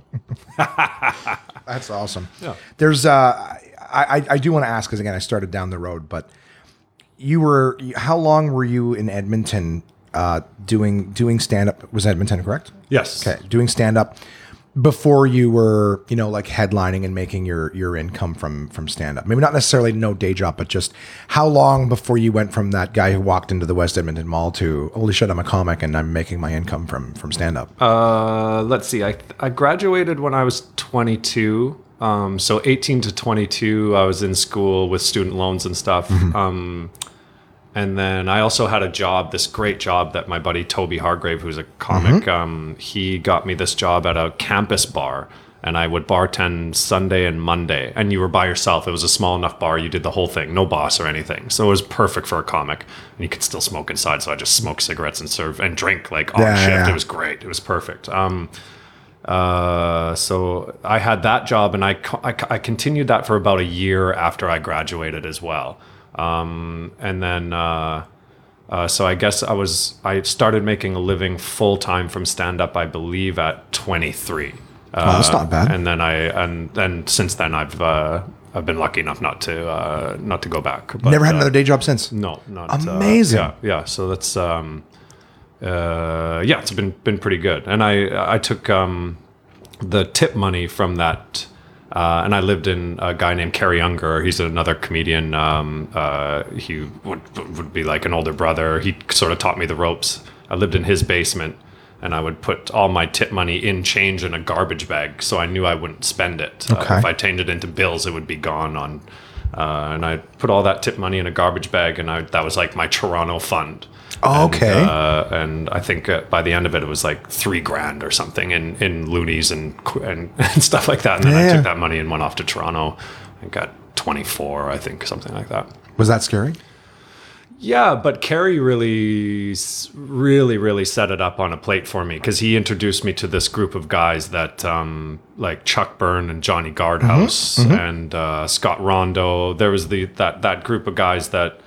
That's awesome. Yeah. There's I do want to ask, because again I started down the road, but how long were you in Edmonton doing stand up? Was Edmonton correct? Yes. Okay. Doing stand up before you were, like headlining and making your income from stand up. Maybe not necessarily no day job, but just how long before you went from that guy who walked into the West Edmonton Mall to, holy shit, I'm a comic and I'm making my income from stand up? Let's see. I graduated when I was 22. So 18 to 22, I was in school with student loans and stuff. Mm-hmm. And then I also had a job, this great job that my buddy Toby Hargrave, who's a comic, he got me this job at a campus bar. And I would bartend Sunday and Monday. And you were by yourself. It was a small enough bar. You did the whole thing. No boss or anything. So it was perfect for a comic. And you could still smoke inside. So I just smoked cigarettes and serve and drink like on shift. Yeah. It was great. It was perfect. So I had that job. And I continued that for about a year after I graduated as well. And then, so I guess I started making a living full time from stand up, I believe at 23. That's not bad. And then since then I've been lucky enough not to go back. But, never had another day job since. No, not amazing. Yeah. So that's, it's been pretty good. And I took, the tip money from that, and I lived in a guy named Kerry Unger. He's another comedian. He would be like an older brother. He sort of taught me the ropes. I lived in his basement, and I would put all my tip money in change in a garbage bag, so I knew I wouldn't spend it. Okay. If I changed it into bills, it would be gone on. And I put all that tip money in a garbage bag, and that was like my Toronto fund. Oh, okay. And I think by the end of it was like $3,000 or something in loonies and stuff like that. And then I took that money and went off to Toronto and got 24, I think, something like that. Was that scary? Yeah, but Kerry really, really, really set it up on a plate for me, because he introduced me to this group of guys that like Chuck Byrne and Johnny Gardhouse and Scott Rondo. There was that group of guys that.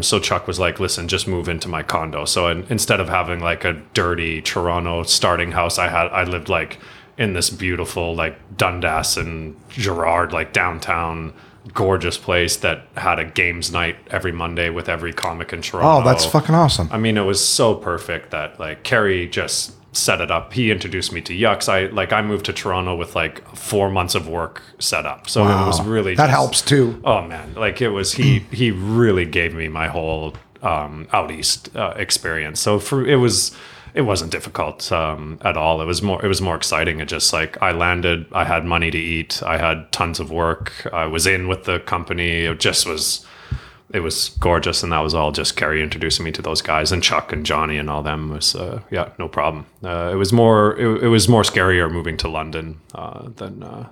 So Chuck was like, listen, just move into my condo. So instead of having like a dirty Toronto starting house, I lived like in this beautiful like Dundas and Girard, like downtown, gorgeous place that had a games night every Monday with every comic in Toronto. Oh, that's fucking awesome. I mean, it was so perfect that like Kerry just set it up. He introduced me to Yuck's. I moved to Toronto with like 4 months of work set up. So wow. It was really that helps too. Oh man. Like it was, he really gave me my whole, out East, experience. So it wasn't difficult, at all. It was more exciting. It just like I landed, I had money to eat. I had tons of work. I was in with the company. It was gorgeous, and that was all just Kerry introducing me to those guys and Chuck and Johnny and all them. Was no problem. It was more scarier moving to London than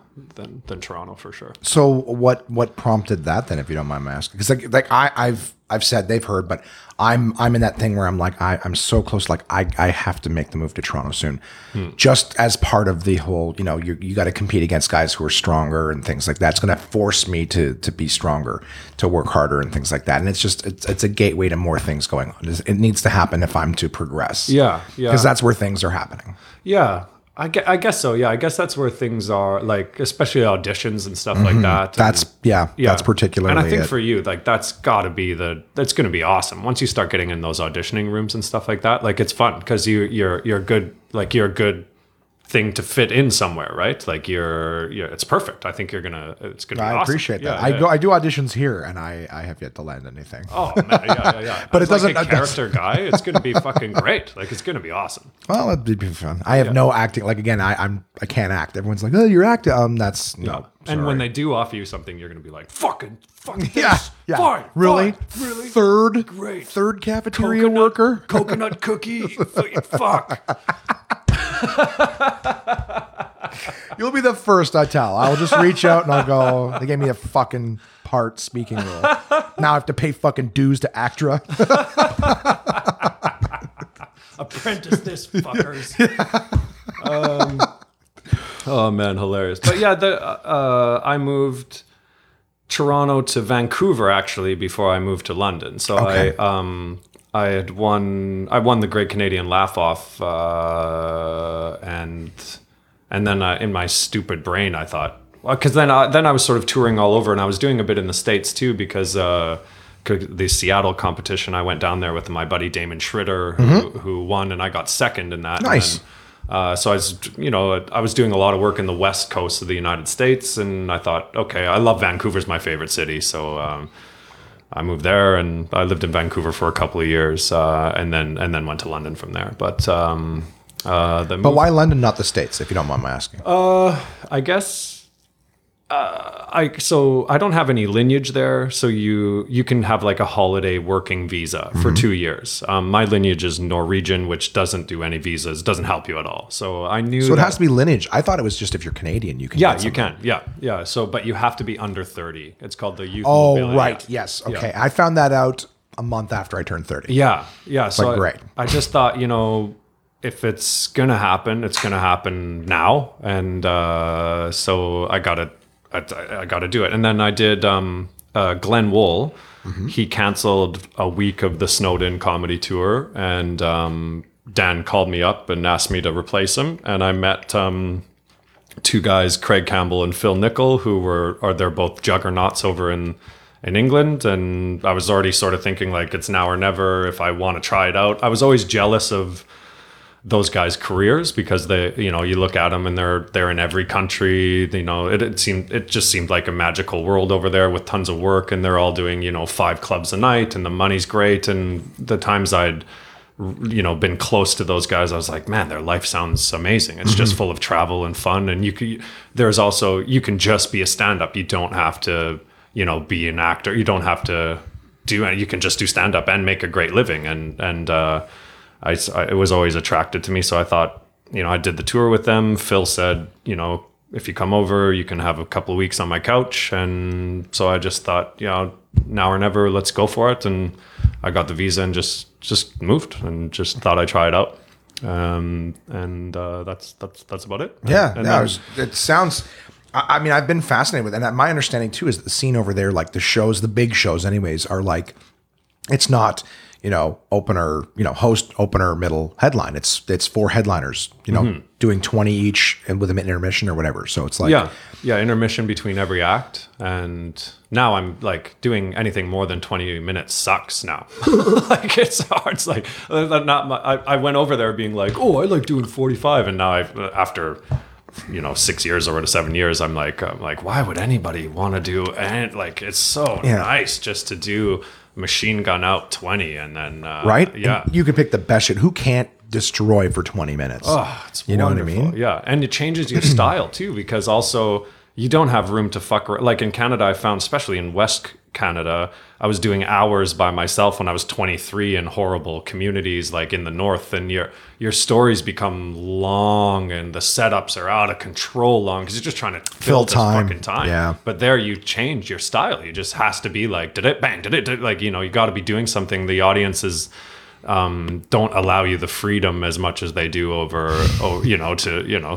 Toronto for sure. So what prompted that then, if you don't mind me asking? Because like I've said, they've heard, but I'm in that thing where I'm like I'm so close. Like I have to make the move to Toronto soon, just as part of the whole you got to compete against guys who are stronger and things like that. It's going to force me to be stronger, to work harder and things like that. And it's a gateway to more things going on. It needs to happen if I'm to progress. Yeah. Because that's where things are happening. Yeah. I guess so. Yeah, I guess that's where things are, like especially auditions and stuff like that. That's particularly. And I think for you, like that's going to be awesome once you start getting in those auditioning rooms and stuff like that. Like it's fun because you're a good thing to fit in somewhere, right? Like you're it's perfect. I think it's gonna be awesome. I appreciate that. Yeah, I do auditions here and I have yet to land anything. Oh man, yeah. But I'm a character guy. It's gonna be fucking great. Like it's gonna be awesome. Well, it'd be fun. I have no acting. Like again, I can't act. Everyone's like, oh, you're acting. No. And when they do offer you something, you're gonna be like, fucking this. Yeah. Fine. Really? Third cafeteria worker? Coconut cookie. Fuck. You'll be the first I tell. I'll just reach out and I'll go, they gave me a fucking part speaking role. Now I have to pay fucking dues to ACTRA. Apprentice this, fuckers. Yeah. Oh man, hilarious. But yeah, I moved Toronto to Vancouver actually before I moved to London. So okay. I won the Great Canadian Laugh Off, and then in my stupid brain I thought, because then I was sort of touring all over, and I was doing a bit in the States too, because the Seattle competition, I went down there with my buddy Damon Schritter, who won, and I got second in that. Nice. And then, so I was doing a lot of work in the West Coast of the United States, and I thought, okay, I love Vancouver's my favorite city, so. I moved there, and I lived in Vancouver for a couple of years, and then went to London from there. But why London, not the States, if you don't mind my asking? I guess I don't have any lineage there, so you can have like a holiday working visa for 2 years. My lineage is Norwegian, which doesn't do any visas, doesn't help you at all. So I knew. So it has to be lineage. I thought it was just if you're Canadian, you can. Yeah, you can. Yeah. So, but you have to be under 30. It's called the youth. Oh, mobility. Right. Yeah. Yes. Okay. Yeah. I found that out a month after I turned 30. Yeah. So great. I just thought, if it's gonna happen, it's gonna happen now, and so I got it. I got to do it. And then I did Glenn Wool. Mm-hmm. He canceled a week of the Snowed In Comedy Tour, and Dan called me up and asked me to replace him. And I met two guys, Craig Campbell and Phil Nickel, they're both juggernauts over in England. And I was already sort of thinking like it's now or never if I want to try it out. I was always jealous of those guys' careers because they, you look at them and they're in every country. It just seemed like a magical world over there with tons of work, and they're all doing 5 clubs a night, and the money's great. And the times I'd been close to those guys, I was like, man, their life sounds amazing. It's just full of travel and fun. And you can just be a stand-up. You don't have to be an actor. You don't have to you can just do stand-up and make a great living. And it was always attracted to me. So I thought, I did the tour with them. Phil said, if you come over, you can have a couple of weeks on my couch. And so I just thought, now or never, let's go for it. And I got the visa and just moved and just thought I'd try it out. That's about it. Yeah. It sounds, I've been fascinated with it. And my understanding too, is that the scene over there, like the big shows anyways, are like, it's not, opener, host, opener, middle, headline. It's 4 headliners, doing 20 each and with an intermission or whatever. So it's like intermission between every act. And now I'm like doing anything more than 20 minutes sucks now. Like it's hard. It's like I went over there being like, oh, I like doing 45, and now after 6 years or 7 years, I'm like, why would anybody want to do? And like it's so nice just to do. Machine gun out 20 and then right? Yeah. And you can pick the best shit. Who can't destroy for 20 minutes? Oh, it's wonderful. Know what I mean? Yeah. And it changes your style too, because also you don't have room to fuck around. Like in Canada, I found, especially in West Canada, I was doing hours by myself when I was 23 in horrible communities like in the north, and your stories become long and the setups are out of control long because you're just trying to fill time. Fucking time. Yeah. But there you change your style. You just has to be like, did it, bang, did it, did it? Like, you got to be doing something. The audiences don't allow you the freedom as much as they do they're on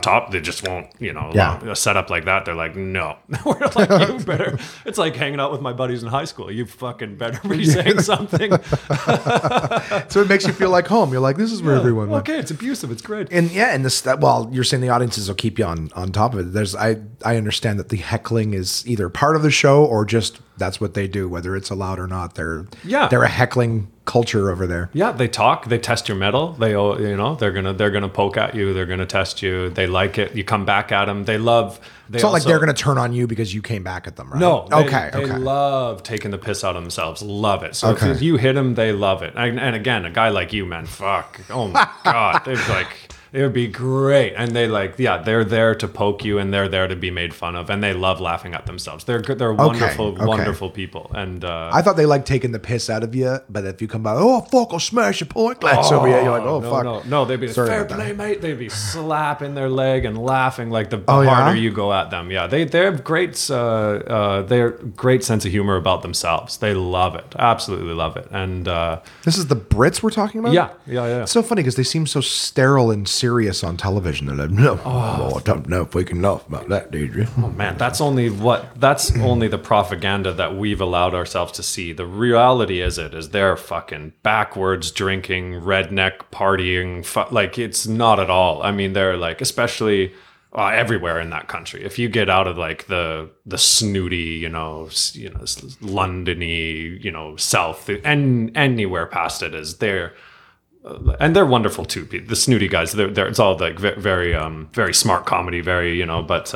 top. They just won't, a setup like that. They're like, no, we're like, you better, it's like hanging out with my buddies in high school. You fucking better be saying something. So it makes you feel like home. You're like, this is where everyone went. Okay. It's abusive. It's great. And you're saying the audiences will keep you on top of it. I understand that the heckling is either part of the show or just that's what they do, whether it's allowed or not. They're a heckling culture over there. Yeah, they talk, they test your mettle. They're gonna poke at you. They're gonna test you. They like it. You come back at them. It's not also, like they're gonna turn on you because you came back at them, right? No. They love taking the piss out of themselves. Love it. So if you hit them, they love it. And again, a guy like you, man, fuck. Oh my God, it would be great. And they're there to poke you and they're there to be made fun of. And they love laughing at themselves. They're wonderful people. And I thought they like taking the piss out of you. But if you come by, oh, fuck, I'll smash your pint glass over here. You're like, oh, no, fuck. No, they'd be fair play, mate. They'd be slapping their leg and laughing like the harder you go at them. Yeah, they have great sense of humor about themselves. They love it. Absolutely love it. And this is the Brits we're talking about? Yeah. It's so funny because they seem so sterile and serious on television. They're like, I don't know if we can laugh about that, Deidre. Oh man, that's only the propaganda that we've allowed ourselves to see. The reality is they're fucking backwards drinking, redneck partying. It's not at all. I mean, they're like, especially everywhere in that country. If you get out of like the snooty, Londony, South, and anywhere past it is there. And they're wonderful too. The snooty guys, it's all like very, very smart comedy, very, but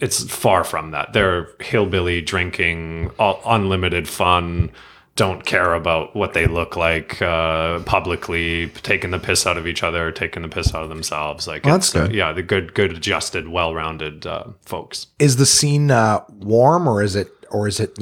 it's far from that. They're hillbilly drinking, all unlimited fun, don't care about what they look like publicly, taking the piss out of each other, taking the piss out of themselves. Good. Yeah, the good, adjusted, well-rounded folks. Is the scene warm or is it, is it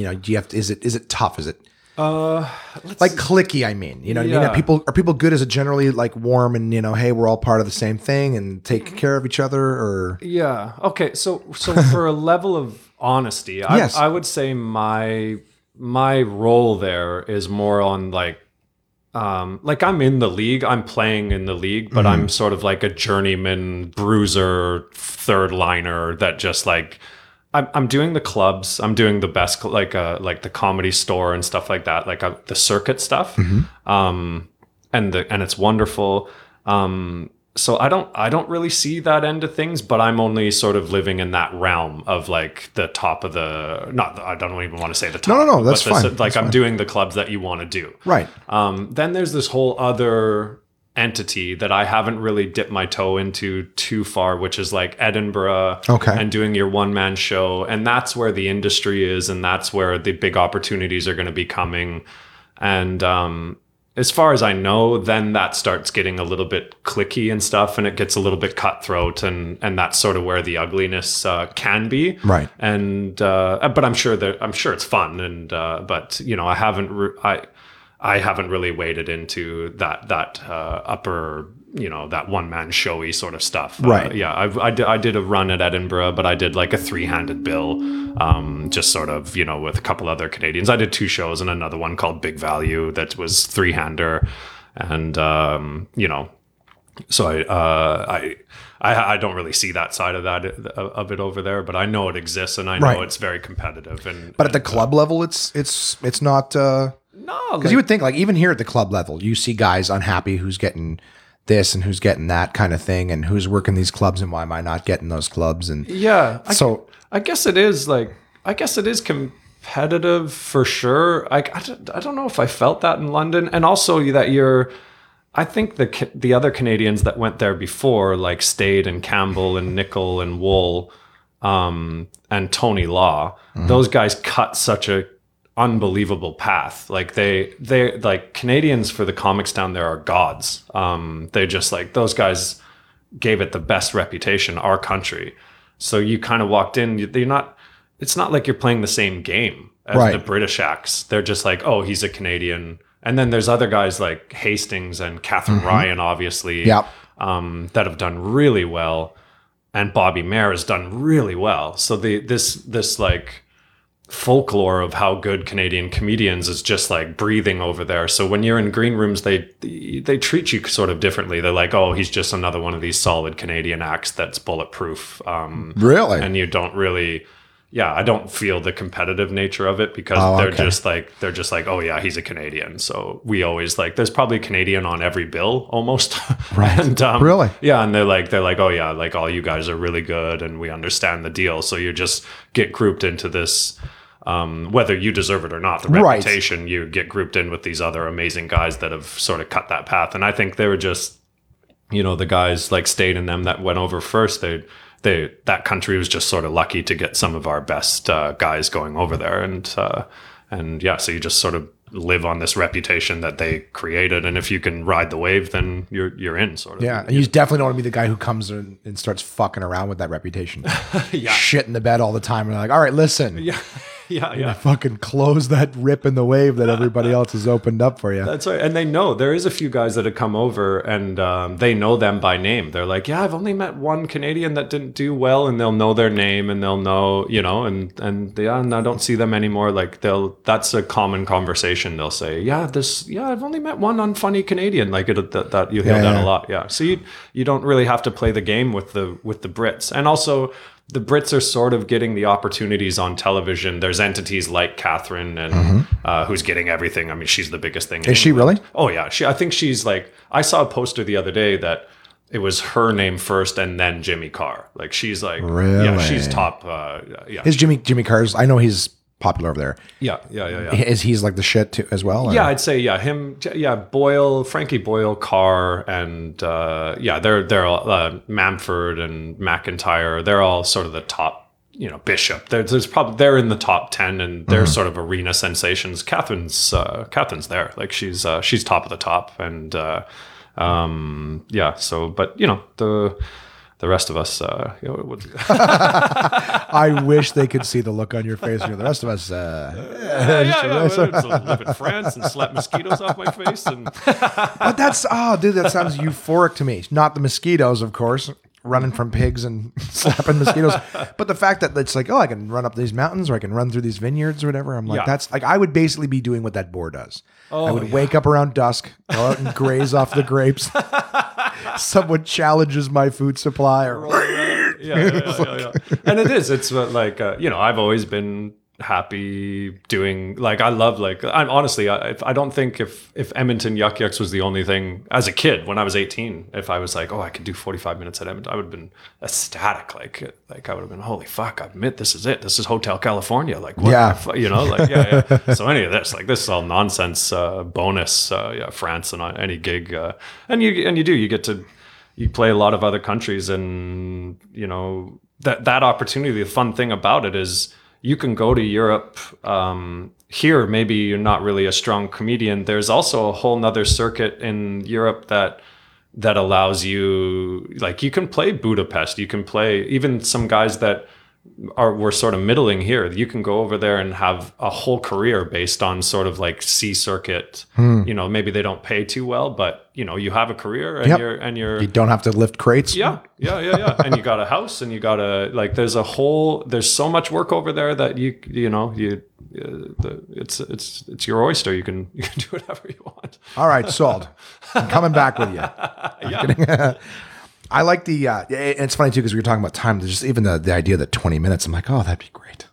tough? Is it? Clicky, I mean, what I mean? Are people good? Is it generally like warm and, hey, we're all part of the same thing and take care of each other or? Yeah. Okay. So for a level of honesty, yes. I would say my role there is more on I'm in the league, I'm playing in the league, but I'm sort of like a journeyman bruiser, third liner that just like. I'm doing the clubs. I'm doing the best, like the Comedy Store and stuff like that, like the circuit stuff, and it's wonderful. So I don't really see that end of things, but I'm only sort of living in that realm of like the top of the. Not, I don't even want to say the top. No, that's fine. Doing the clubs that you want to do, right? Then there's this whole other entity that I haven't really dipped my toe into too far, which is like Edinburgh and doing your one-man show. And that's where the industry is and that's where the big opportunities are going to be coming. And as far as I know, then that starts getting a little bit clicky and stuff and it gets a little bit cutthroat and that's sort of where the ugliness can be. Right. And but I'm sure it's fun and but I haven't really waded into that upper, that one-man showy sort of stuff. Right. Yeah, I did a run at Edinburgh, but I did like a three-handed bill, just sort of, with a couple other Canadians. I did two shows and another one called Big Value that was three-hander. And, so I don't really see that side of it over there, but I know it exists and I know it's very competitive. But at the club level, it's not... No, because you would think even here at the club level, you see guys unhappy who's getting this and who's getting that kind of thing and who's working these clubs and why am I not getting those clubs? And yeah, so I guess it is competitive for sure. I don't know if I felt that in London and also that I think the other Canadians that went there before like Stade and Campbell and Nickel and Wool and Tony Law, those guys cut such a unbelievable path. They like Canadians for the comics down there are gods. They just those guys gave it the best reputation, our country. So you kind of walked in, it's not like you're playing the same game as the British acts. They're just like, oh, he's a Canadian. And then there's other guys like Hastings and Catherine Ryan, obviously, that have done really well. And Bobby Mayer has done really well. So this folklore of how good Canadian comedians is just breathing over there. So when you're in green rooms, they treat you sort of differently. They're like, oh, he's just another one of these solid Canadian acts that's bulletproof. Really? And you don't really, I don't feel the competitive nature of it because they're just like, oh yeah, he's a Canadian. So we always there's probably a Canadian on every bill almost. Right. And, really? Yeah. And they're like, oh yeah, like all you guys are really good and we understand the deal. So you just get grouped into this whether you deserve it or not, the reputation, you get grouped in with these other amazing guys that have sort of cut that path. And I think they were just, you know, the guys like stayed in them that went over first. They that country was just sort of lucky to get some of our best guys going over there. And yeah, so you just sort of live on this reputation that they created, and if you can ride the wave, then you're in, sort of. Yeah, and you definitely don't want to be the guy who comes in and starts fucking around with that reputation. Yeah, shit in the bed all the time, and like, all right, listen, yeah, fucking close that rip in the wave that everybody else has opened up for you. That's right. And they know there is a few guys that have come over, and they know them by name. They're like, yeah, I've only met one Canadian that didn't do well, and they'll know their name, and they'll know, you know, and I don't see them anymore. Like that's a common conversation. They'll say, I've only met one unfunny Canadian. Like that you hear that a lot. Yeah. So you don't really have to play the game with the Brits, and also, the Brits are sort of getting the opportunities on television. There's entities like Catherine and who's getting everything. I mean, she's the biggest thing. Is she really? Oh yeah. I think she's like, I saw a poster the other day that it was her name first and then Jimmy Carr. Like she's like, really? Yeah, she's top. Yeah. Is Jimmy Carr's, I know he's popular over there. Yeah. Is he's like the shit too, as well? Or? Yeah, I'd say him. Yeah, Boyle, Frankie Boyle, Carr, and they're all, Mumford and McIntyre. They're all sort of the top. You know, Bishop. They're in the top 10, and they're sort of arena sensations. Catherine's there. Like she's top of the top, and yeah. So, but you know the rest of us, I wish they could see the look on your face. The rest of us, I live in France and slap mosquitoes off my face. But that's, that sounds euphoric to me. Not the mosquitoes, of course, running from pigs and slapping mosquitoes, but the fact that it's like, oh, I can run up these mountains, or I can run through these vineyards or whatever. I'm like, that's like, I would basically be doing what that boar does. Oh, I would wake up around dusk, go out and graze off the grapes. Someone challenges my food supply, or and it's like I've always been happy doing, like, I love, like, I'm honestly, I don't think if Edmonton Yuck Yuck's was the only thing as a kid when I was 18, if I was like, oh, I could do 45 minutes at Edmonton, I would have been ecstatic. Like I would have been, holy fuck, I admit this is it. This is Hotel California. Like, what So any of this, like, this is all nonsense, bonus, France and any gig. You play a lot of other countries, and you know, that opportunity, the fun thing about it is, you can go to Europe. Here, maybe you're not really a strong comedian. There's also a whole nother circuit in Europe that allows you, like, you can play Budapest. You can play even some guys that were sort of middling here. You can go over there and have a whole career based on sort of like C circuit. You know, maybe they don't pay too well, but you know, you have a career, and you don't have to lift crates. Yeah. And you got a house, and you got there's so much work over there that it's your oyster. You can do whatever you want. All right, sold. I'm coming back with you. I like the, and it's funny too, because we were talking about time. There's just even the idea that 20 minutes, I'm like, oh, that'd be great.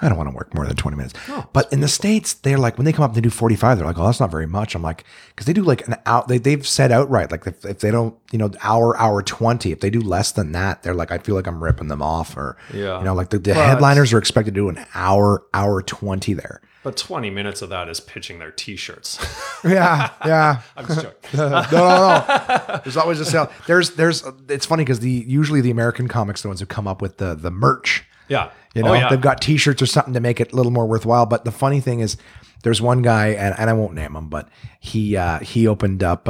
I don't want to work more than 20 minutes. Oh, but in the States, they're like, when they come up and they do 45, they're like, oh, that's not very much. I'm like, because they do like an hour, they've said outright, like if they don't, hour 20, if they do less than that, they're like, I feel like I'm ripping them off. Or, like the headliners are expected to do an hour 20 there. But 20 minutes of that is pitching their t-shirts. Yeah. I'm just joking. No. There's always a sale. It's funny because usually the American comics, the ones who come up with the merch. Yeah. They've got t-shirts or something to make it a little more worthwhile. But the funny thing is, there's one guy, and I won't name him, but he opened up,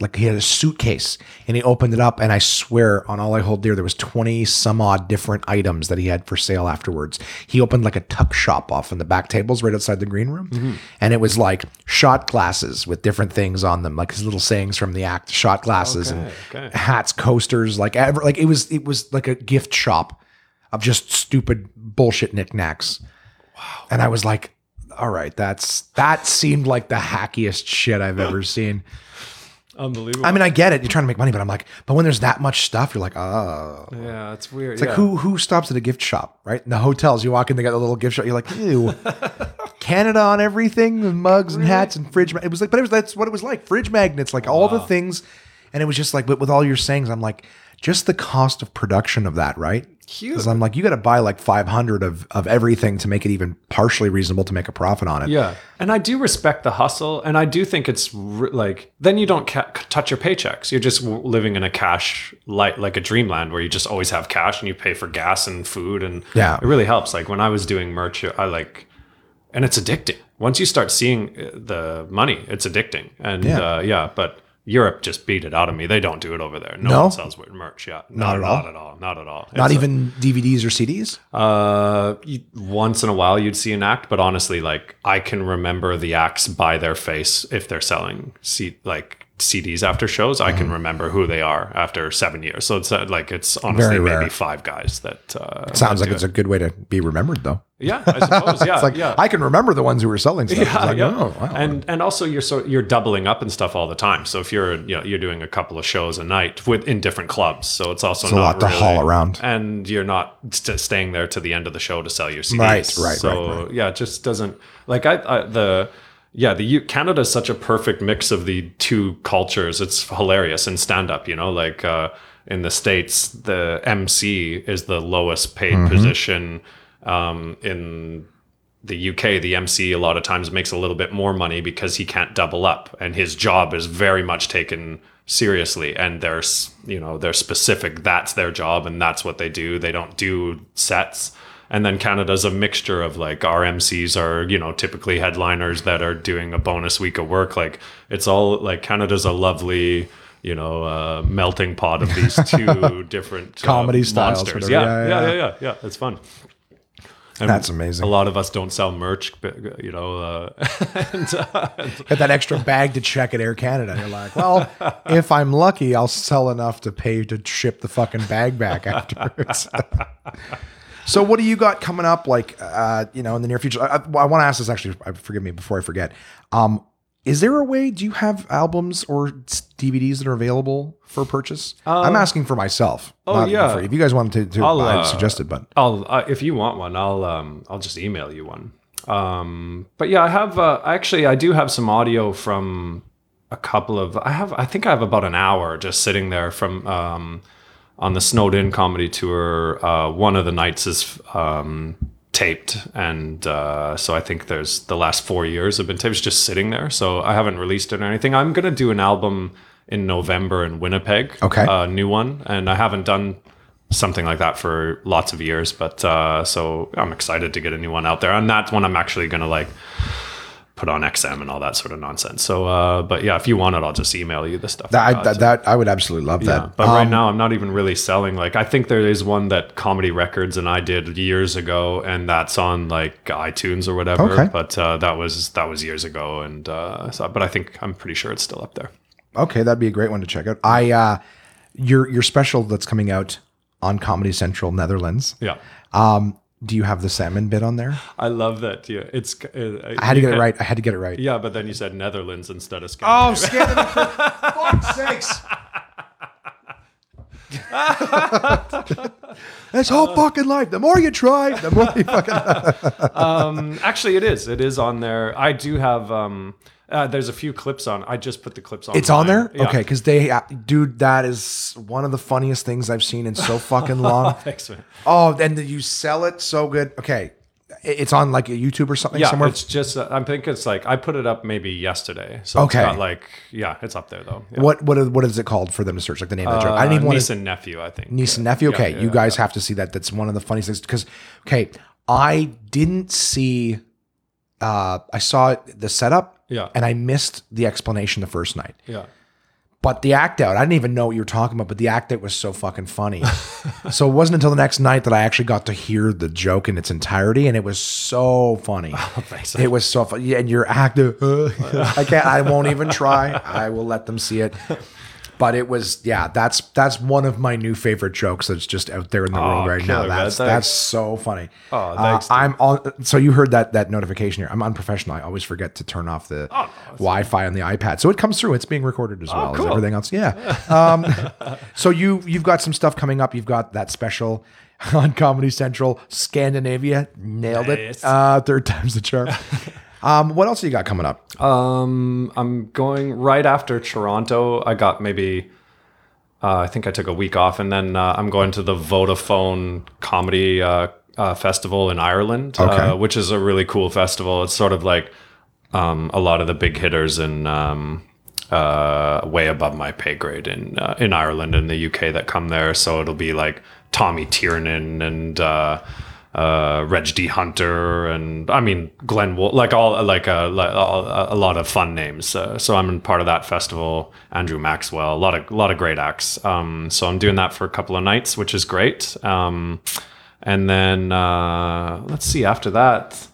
like he had a suitcase, and he opened it up, and I swear on all I hold dear, there was 20 some odd different items that he had for sale afterwards. He opened like a tuck shop off in the back tables right outside the green room. And it was like shot glasses with different things on them, like his little sayings from the act, shot glasses and hats, coasters, like it was like a gift shop of just stupid bullshit knickknacks. Wow. And I was like, all right, that seemed like the hackiest shit I've ever seen. Unbelievable. I mean, I get it. You're trying to make money, but I'm like, but when there's that much stuff, you're like, oh. Yeah, it's weird. It's like, who stops at a gift shop, right? In the hotels, you walk in, they got a little gift shop. You're like, ew. Canada on everything, and mugs and hats and fridge. It was like, but that's what it was like. Fridge magnets, like all the things. And it was just like, but with all your sayings, I'm like, just the cost of production of that, right? Huge. Because I'm like, you got to buy like 500 of everything to make it even partially reasonable to make a profit on it. Yeah. And I do respect the hustle. And I do think it's like, then you don't touch your paychecks. You're just living in a cash, like a dreamland where you just always have cash and you pay for gas and food. And yeah, it really helps. Like when I was doing merch, and it's addicting. Once you start seeing the money, it's addicting. And but Europe just beat it out of me. They don't do it over there. No one sells weird merch. Yeah, not at all. Not even DVDs or CDs. Once in a while you'd see an act, but honestly, like I can remember the acts by their face if they're selling CDs after shows. I can remember who they are after 7 years. So it's like it's honestly maybe five guys that. Sounds like it's a good way to be remembered, though. Yeah, I suppose. Yeah, I can remember the ones who were selling stuff. Yeah, oh, wow. And also you're doubling up and stuff all the time. So if you're doing a couple of shows a night in different clubs, so it's also not a lot to haul around, and you're not staying there to the end of the show to sell your CDs. Right. So yeah, it just doesn't like Canada is such a perfect mix of the two cultures. It's hilarious in stand-up. You know, like in the States, the MC is the lowest paid position. In the UK, the MC a lot of times makes a little bit more money because he can't double up, and his job is very much taken seriously. And they're specific. That's their job, and that's what they do. They don't do sets. And then Canada's a mixture of like our MCs are, typically headliners that are doing a bonus week of work. Like it's all like Canada's a lovely, melting pot of these two different comedy styles. Monsters. Yeah. It's fun. And that's amazing. A lot of us don't sell merch, but, Get that extra bag to check at Air Canada. You're like, well, if I'm lucky, I'll sell enough to pay to ship the fucking bag back afterwards. So what do you got coming up, in the near future? I want to ask this, actually, forgive me before I forget. Is there a way, do you have albums or DVDs that are available for purchase? I'm asking for myself. Not for you. If you guys want to I'd suggest it, but. If you want one, I'll just email you one. I have, I do have some audio from I think I have about an hour just sitting there from, on the Snowed In Comedy Tour, one of the nights is taped. And so I think there's the last 4 years have been taped. It's just sitting there. So I haven't released it or anything. I'm going to do an album in November in Winnipeg. Okay. A new one. And I haven't done something like that for lots of years. But so I'm excited to get a new one out there. And that one I'm actually going to put on XM and all that sort of nonsense. So, if you want it, I'll just email you the stuff. I would absolutely love that. But right now I'm not even really selling. I think there is one that Comedy Records and I did years ago, and that's on iTunes or whatever. Okay. But, that was years ago. And, but I think I'm pretty sure it's still up there. Okay. That'd be a great one to check out. Your special that's coming out on Comedy Central Netherlands. Yeah. Do you have the salmon bit on there? I love that. Yeah, I had to get it right. Yeah, but then you said Netherlands instead of Scandinavia. Oh, Scandinavia! For fuck's sakes! This whole fucking life. The more you try, the more you fucking. Actually, it is. It is on there. I do have. There's a few clips on. I just put the clips on. It's on there? Yeah. Okay, because that is one of the funniest things I've seen in so fucking long. Thanks, man. Oh, and you sell it so good. Okay, it's on a YouTube or something somewhere? Yeah, it's just, I think it's I put it up maybe yesterday. So okay. It's not it's up there though. Yeah. What is it called for them to search? Like the name of the joke? I need one. Niece and Nephew, I think. Niece and Nephew? Okay, you guys have to see that. That's one of the funniest things. Because, I didn't see, I saw the setup. Yeah. And I missed the explanation the first night. Yeah. But the act out, I didn't even know what you were talking about, but the act out was so fucking funny. So it wasn't until the next night that I actually got to hear the joke in its entirety, and it was so funny. Oh, thanks. It was so funny. And your act out, I won't even try. I will let them see it. But it was, that's one of my new favorite jokes that's just out there in the world right now. That's so funny. Oh, thanks. So you heard that notification here. I'm unprofessional. I always forget to turn off the Wi-Fi on the iPad. So it comes through. It's being recorded as well as everything else. Yeah. So you've got some stuff coming up. You've got that special on Comedy Central, Scandinavia. Nailed it. Third time's the charm. What else you got coming up? I'm going right after Toronto. I got maybe I think I took a week off, and then I'm going to the Vodafone Comedy Festival in Ireland, which is a really cool festival. It's sort of like a lot of the big hitters and way above my pay grade in Ireland and the UK that come there. So it'll be like Tommy Tiernan and Reg D. Hunter, and I mean Glenn Wolf, a lot of fun names. So I'm in part of that festival. Andrew Maxwell, a lot of great acts. So I'm doing that for a couple of nights, which is great. And then let's see. After that,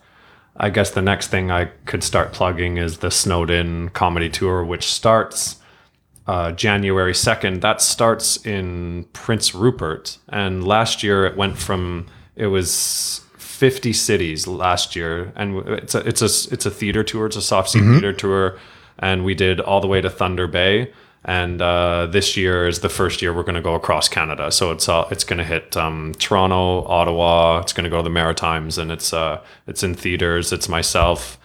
I guess the next thing I could start plugging is the Snowed In Comedy Tour, which starts January 2nd. That starts in Prince Rupert, and last year it went from. It was 50 cities last year, and it's a theater tour. It's a soft seat theater tour, and we did all the way to Thunder Bay. And this year is the first year we're going to go across Canada, so it's going to hit Toronto, Ottawa. It's going to go to the Maritimes, and it's in theaters. It's myself,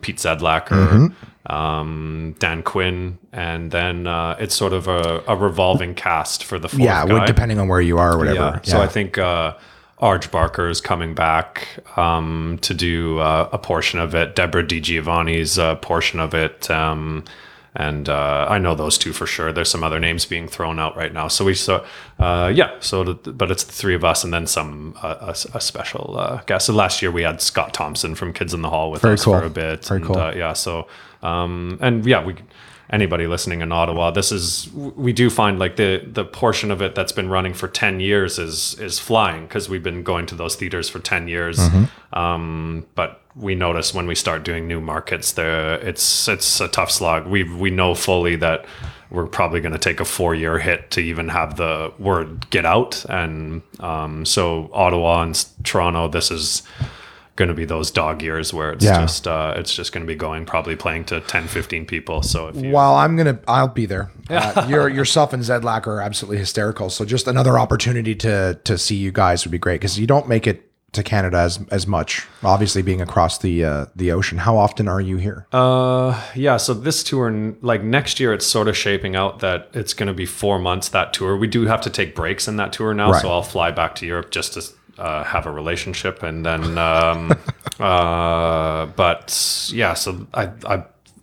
Pete Zedlacker, Dan Quinn, and then it's sort of a revolving cast for the fourth guy. Depending on where you are or whatever. Yeah. So I think. Arj Barker is coming back to do a portion of it. Deborah DiGiovanni's portion of it. And I know those two for sure. There's some other names being thrown out right now. But it's the three of us and then some a special guest. So last year we had Scott Thompson from Kids in the Hall with us for a bit. Very cool. Anybody listening in Ottawa, we do find like the portion of it that's been running for 10 years is flying because we've been going to those theaters for 10 years. But we notice when we start doing new markets there, it's a tough slog. We know fully that we're probably going to take a 4-year hit to even have the word get out. And so Ottawa and Toronto, this is going to be those dog years where it's just going to be going probably playing to 10-15 people. So I'll be there. Yourself and Zedlack are absolutely hysterical, so just another opportunity to see you guys would be great, because you don't make it to Canada as much, obviously, being across the ocean. How often are you here? So this tour, like next year, it's sort of shaping out that it's going to be 4 months, that tour. We do have to take breaks in that tour now, right. So I'll fly back to Europe just to have a relationship, and then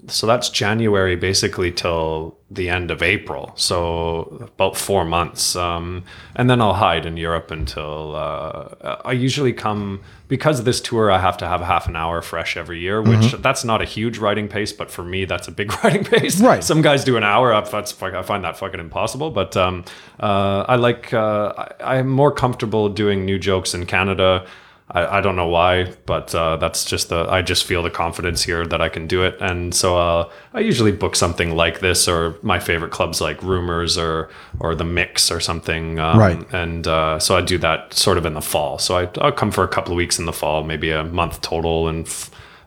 so that's January basically till the end of April, so about 4 months, and then I'll hide in Europe until I usually come, because of this tour I have to have half an hour fresh every year, which that's not a huge writing pace, but for me that's a big writing pace, right? Some guys do an hour. I find that fucking impossible, but I'm more comfortable doing new jokes in Canada. I don't know why, but that's just I just feel the confidence here that I can do it. And so I usually book something like this, or my favorite clubs like Rumors or The Mix or something. Right. And so I do that sort of in the fall. So I'll come for a couple of weeks in the fall, maybe a month total, and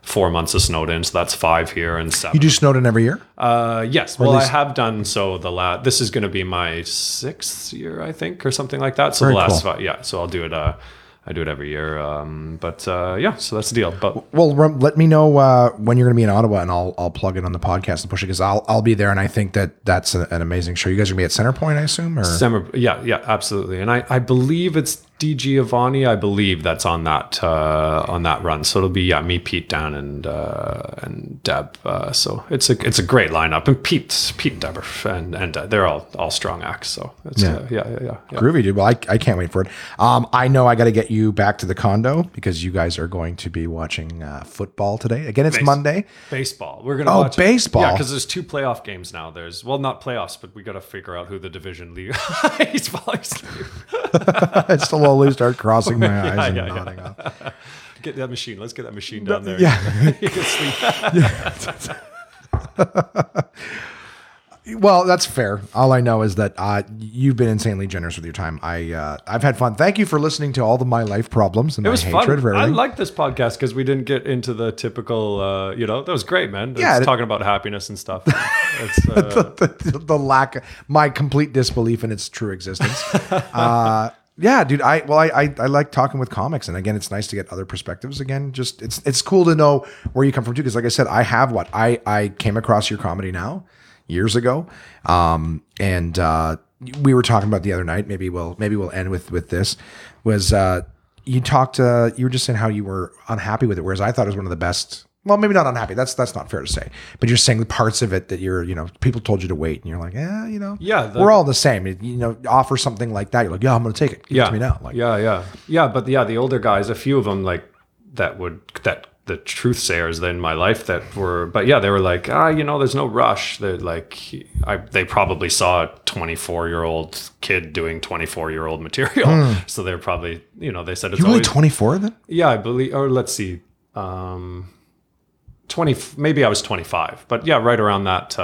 4 months of Snowed In. So that's 5 here and 7. You do Snowed In every year? Yes. Well, I have done so. This is going to be my 6th year, I think, or something like that. So the last 5. Yeah. So I'll do it. I do it every year, so that's the deal. But let me know when you're going to be in Ottawa, and I'll plug it on the podcast and push it, because I'll be there, and I think that's an amazing show. You guys are going to be at Centerpoint, I assume, or absolutely. And I believe it's DiGiovanni. I believe that's on that run. So it'll be me, Pete, Dan, and Deb. So it's a great lineup, and Pete, Deb, and they're all strong acts. So it's, groovy, dude. Well, I can't wait for it. I know I got to get you back to the condo because you guys are going to be watching football today. Again, it's Monday. Baseball. We're gonna watch baseball. Yeah, because there's 2 playoff games now. There's not playoffs, but we got to figure out who the division league. He's falling asleep. It's still. Slowly start crossing my eyes and nodding off. Get that machine. Let's get that machine down there. Yeah. You can sleep. Yeah. Well, that's fair. All I know is that you've been insanely generous with your time. I've had fun. Thank you for listening to all of my life problems and my hatred for everything. I like this podcast because we didn't get into the typical, that was great, man. Talking about happiness and stuff. It's, the lack of my complete disbelief in its true existence. Yeah, dude. I like talking with comics, and again, it's nice to get other perspectives. Again, just it's cool to know where you come from too, because like I said, I have I came across your comedy now years ago, we were talking about the other night, maybe we'll end with this, was you talked, you were just saying how you were unhappy with it, whereas I thought it was one of the best. Well, maybe not unhappy. That's not fair to say. But you're saying the parts of it that you're, people told you to wait, and you're like, yeah, we're all the same. Offer something like that. You're like, yeah, I'm going to take it. Give it to me now. Like, yeah. But yeah, the older guys, a few of them, like that the truth sayers in my life that were, but yeah, they were like, there's no rush. They're like, they probably saw a 24-year-old kid doing 24-year-old material, so they're probably, they said it's, you're only 24 then? Yeah, I believe, or let's see. 20, maybe I was 25, but yeah, right around that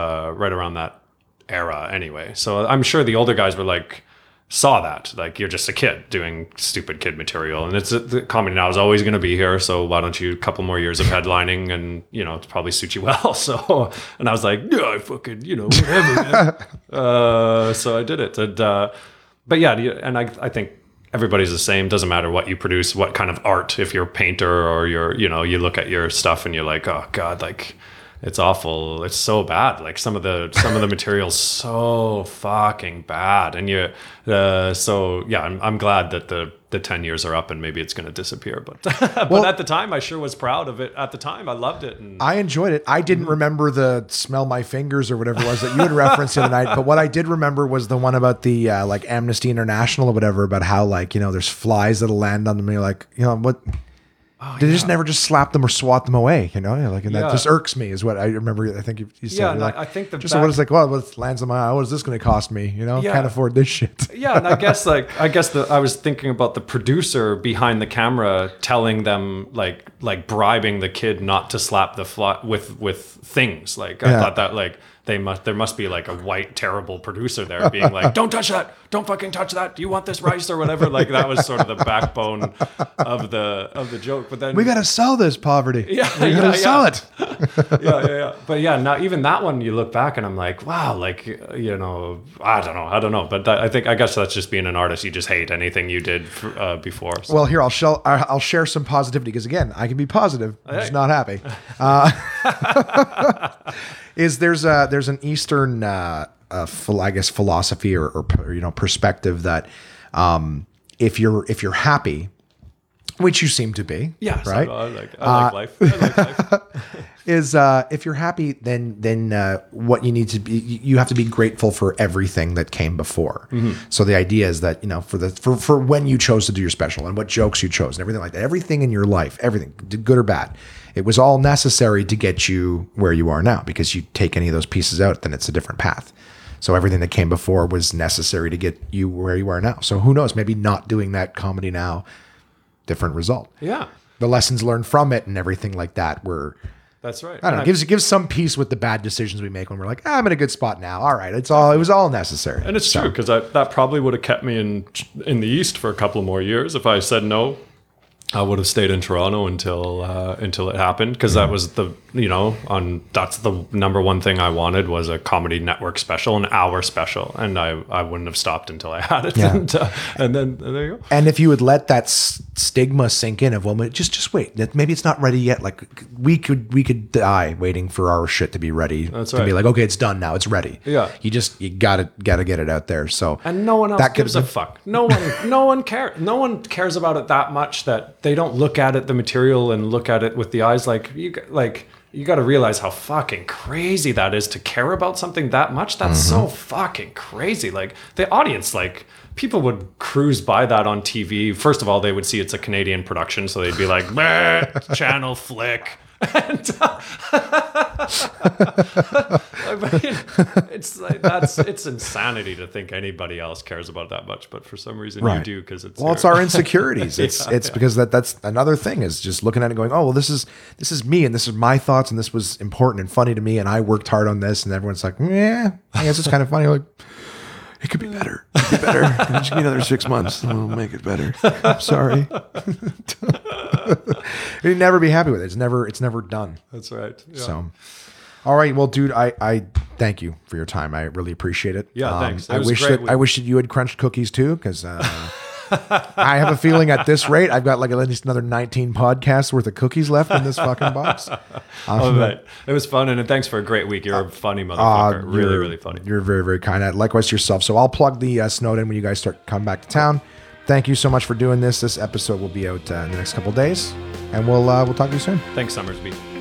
era anyway. So I'm sure the older guys were like, saw that, like, you're just a kid doing stupid kid material, and it's the comedy now is always going to be here. So why don't you, a couple more years of headlining, and it's probably suit you well. So, and I was like, yeah, I fucking, whatever, man. So I did it. And, but yeah, and I think everybody's the same. Doesn't matter what you produce, what kind of art. If you're a painter or you're, you look at your stuff and you're like, oh God, like it's awful. It's so bad. Like some of the material's so fucking bad. And you, so yeah, I'm glad that the 10 years are up and maybe it's going to disappear. But, but at the time I sure was proud of it. At the time I loved it. And I enjoyed it. I didn't remember the smell my fingers or whatever it was that you had referenced the other night. But what I did remember was the one about the like Amnesty International or whatever, about how like, there's flies that'll land on them. And you're like, what? Oh, they just never just slap them or swat them away, like, and that just irks me is what I remember. I think you said, and like, I think the just back, so what it's like, well, it lands on my eye. What is this going to cost me? Can't afford this shit. Yeah. And I guess I was thinking about the producer behind the camera telling them like bribing the kid not to slap the fly with things. Like I thought that like, there must be like a white, terrible producer there being like, don't touch that. Don't fucking touch that. Do you want this rice or whatever? Like that was sort of the backbone of the joke. But then we got to sell this poverty. Yeah. We got to sell it. Yeah. But yeah, now even that one, you look back and I'm like, wow, like, I don't know. But that, I guess that's just being an artist. You just hate anything you did before. So. Well, here, I'll share some positivity because again, I can be positive. I'm just not happy. Is there's an Eastern, I guess, philosophy or perspective that if you're happy, which you seem to be, right? I like life. Is if you're happy, then what you need to be, you have to be grateful for everything that came before. Mm-hmm. So the idea is that for when you chose to do your special and what jokes you chose and everything like that, everything in your life, everything, good or bad. It was all necessary to get you where you are now, because you take any of those pieces out, then it's a different path. So everything that came before was necessary to get you where you are now. So who knows, maybe not doing that comedy now, different result. Yeah. The lessons learned from it and everything like that were... That's right. I don't know. It gives some peace with the bad decisions we make when we're like, I'm in a good spot now. All right. It was all necessary. And it's true, because that probably would have kept me in the East for a couple more years. If I said no, I would have stayed in Toronto until it happened, because that was the that's the number one thing I wanted, was a Comedy Network special, an hour special, and I wouldn't have stopped until I had it. Yeah. and then there you go. And if you would let that stigma sink in of, well, just wait, that maybe it's not ready yet. Like we could die waiting for our shit to be ready. That's right. To be like, okay, it's done now, it's ready. Yeah. You gotta get it out there. So, and no one else gives a fuck. No one cares. No one cares about it that much that. They don't look at it, the material, and look at it with the eyes you got to realize how fucking crazy that is to care about something that much. That's so fucking crazy. Like the audience, like people would cruise by that on TV. First of all, they would see it's a Canadian production, so they'd be like, channel flick. And, I mean, it's like it's insanity to think anybody else cares about that much, but for some reason you do, because it's it's our insecurities. It's because that's another thing, is just looking at it going, oh well, this is me and this is my thoughts and this was important and funny to me and I worked hard on this, and everyone's like, yeah, I guess it's kind of funny. Like, it could be better. It could be better. Just give me another 6 months and we'll make it better. I'm sorry. You'd never be happy with it. It's never done. That's right. Yeah. So, all right. Well, dude, I thank you for your time. I really appreciate it. Yeah, thanks. I wish that you had crunched cookies too, because I have a feeling at this rate, I've got like at least another 19 podcasts worth of cookies left in this fucking box. Love it. It was fun. And thanks for a great week. You're a funny motherfucker. Really, really funny. You're very, very kind. Likewise to yourself. So I'll plug the Snowed In when you guys start coming back to town. Thank you so much for doing this. This episode will be out in the next couple of days, and we'll talk to you soon. Thanks, Somersby.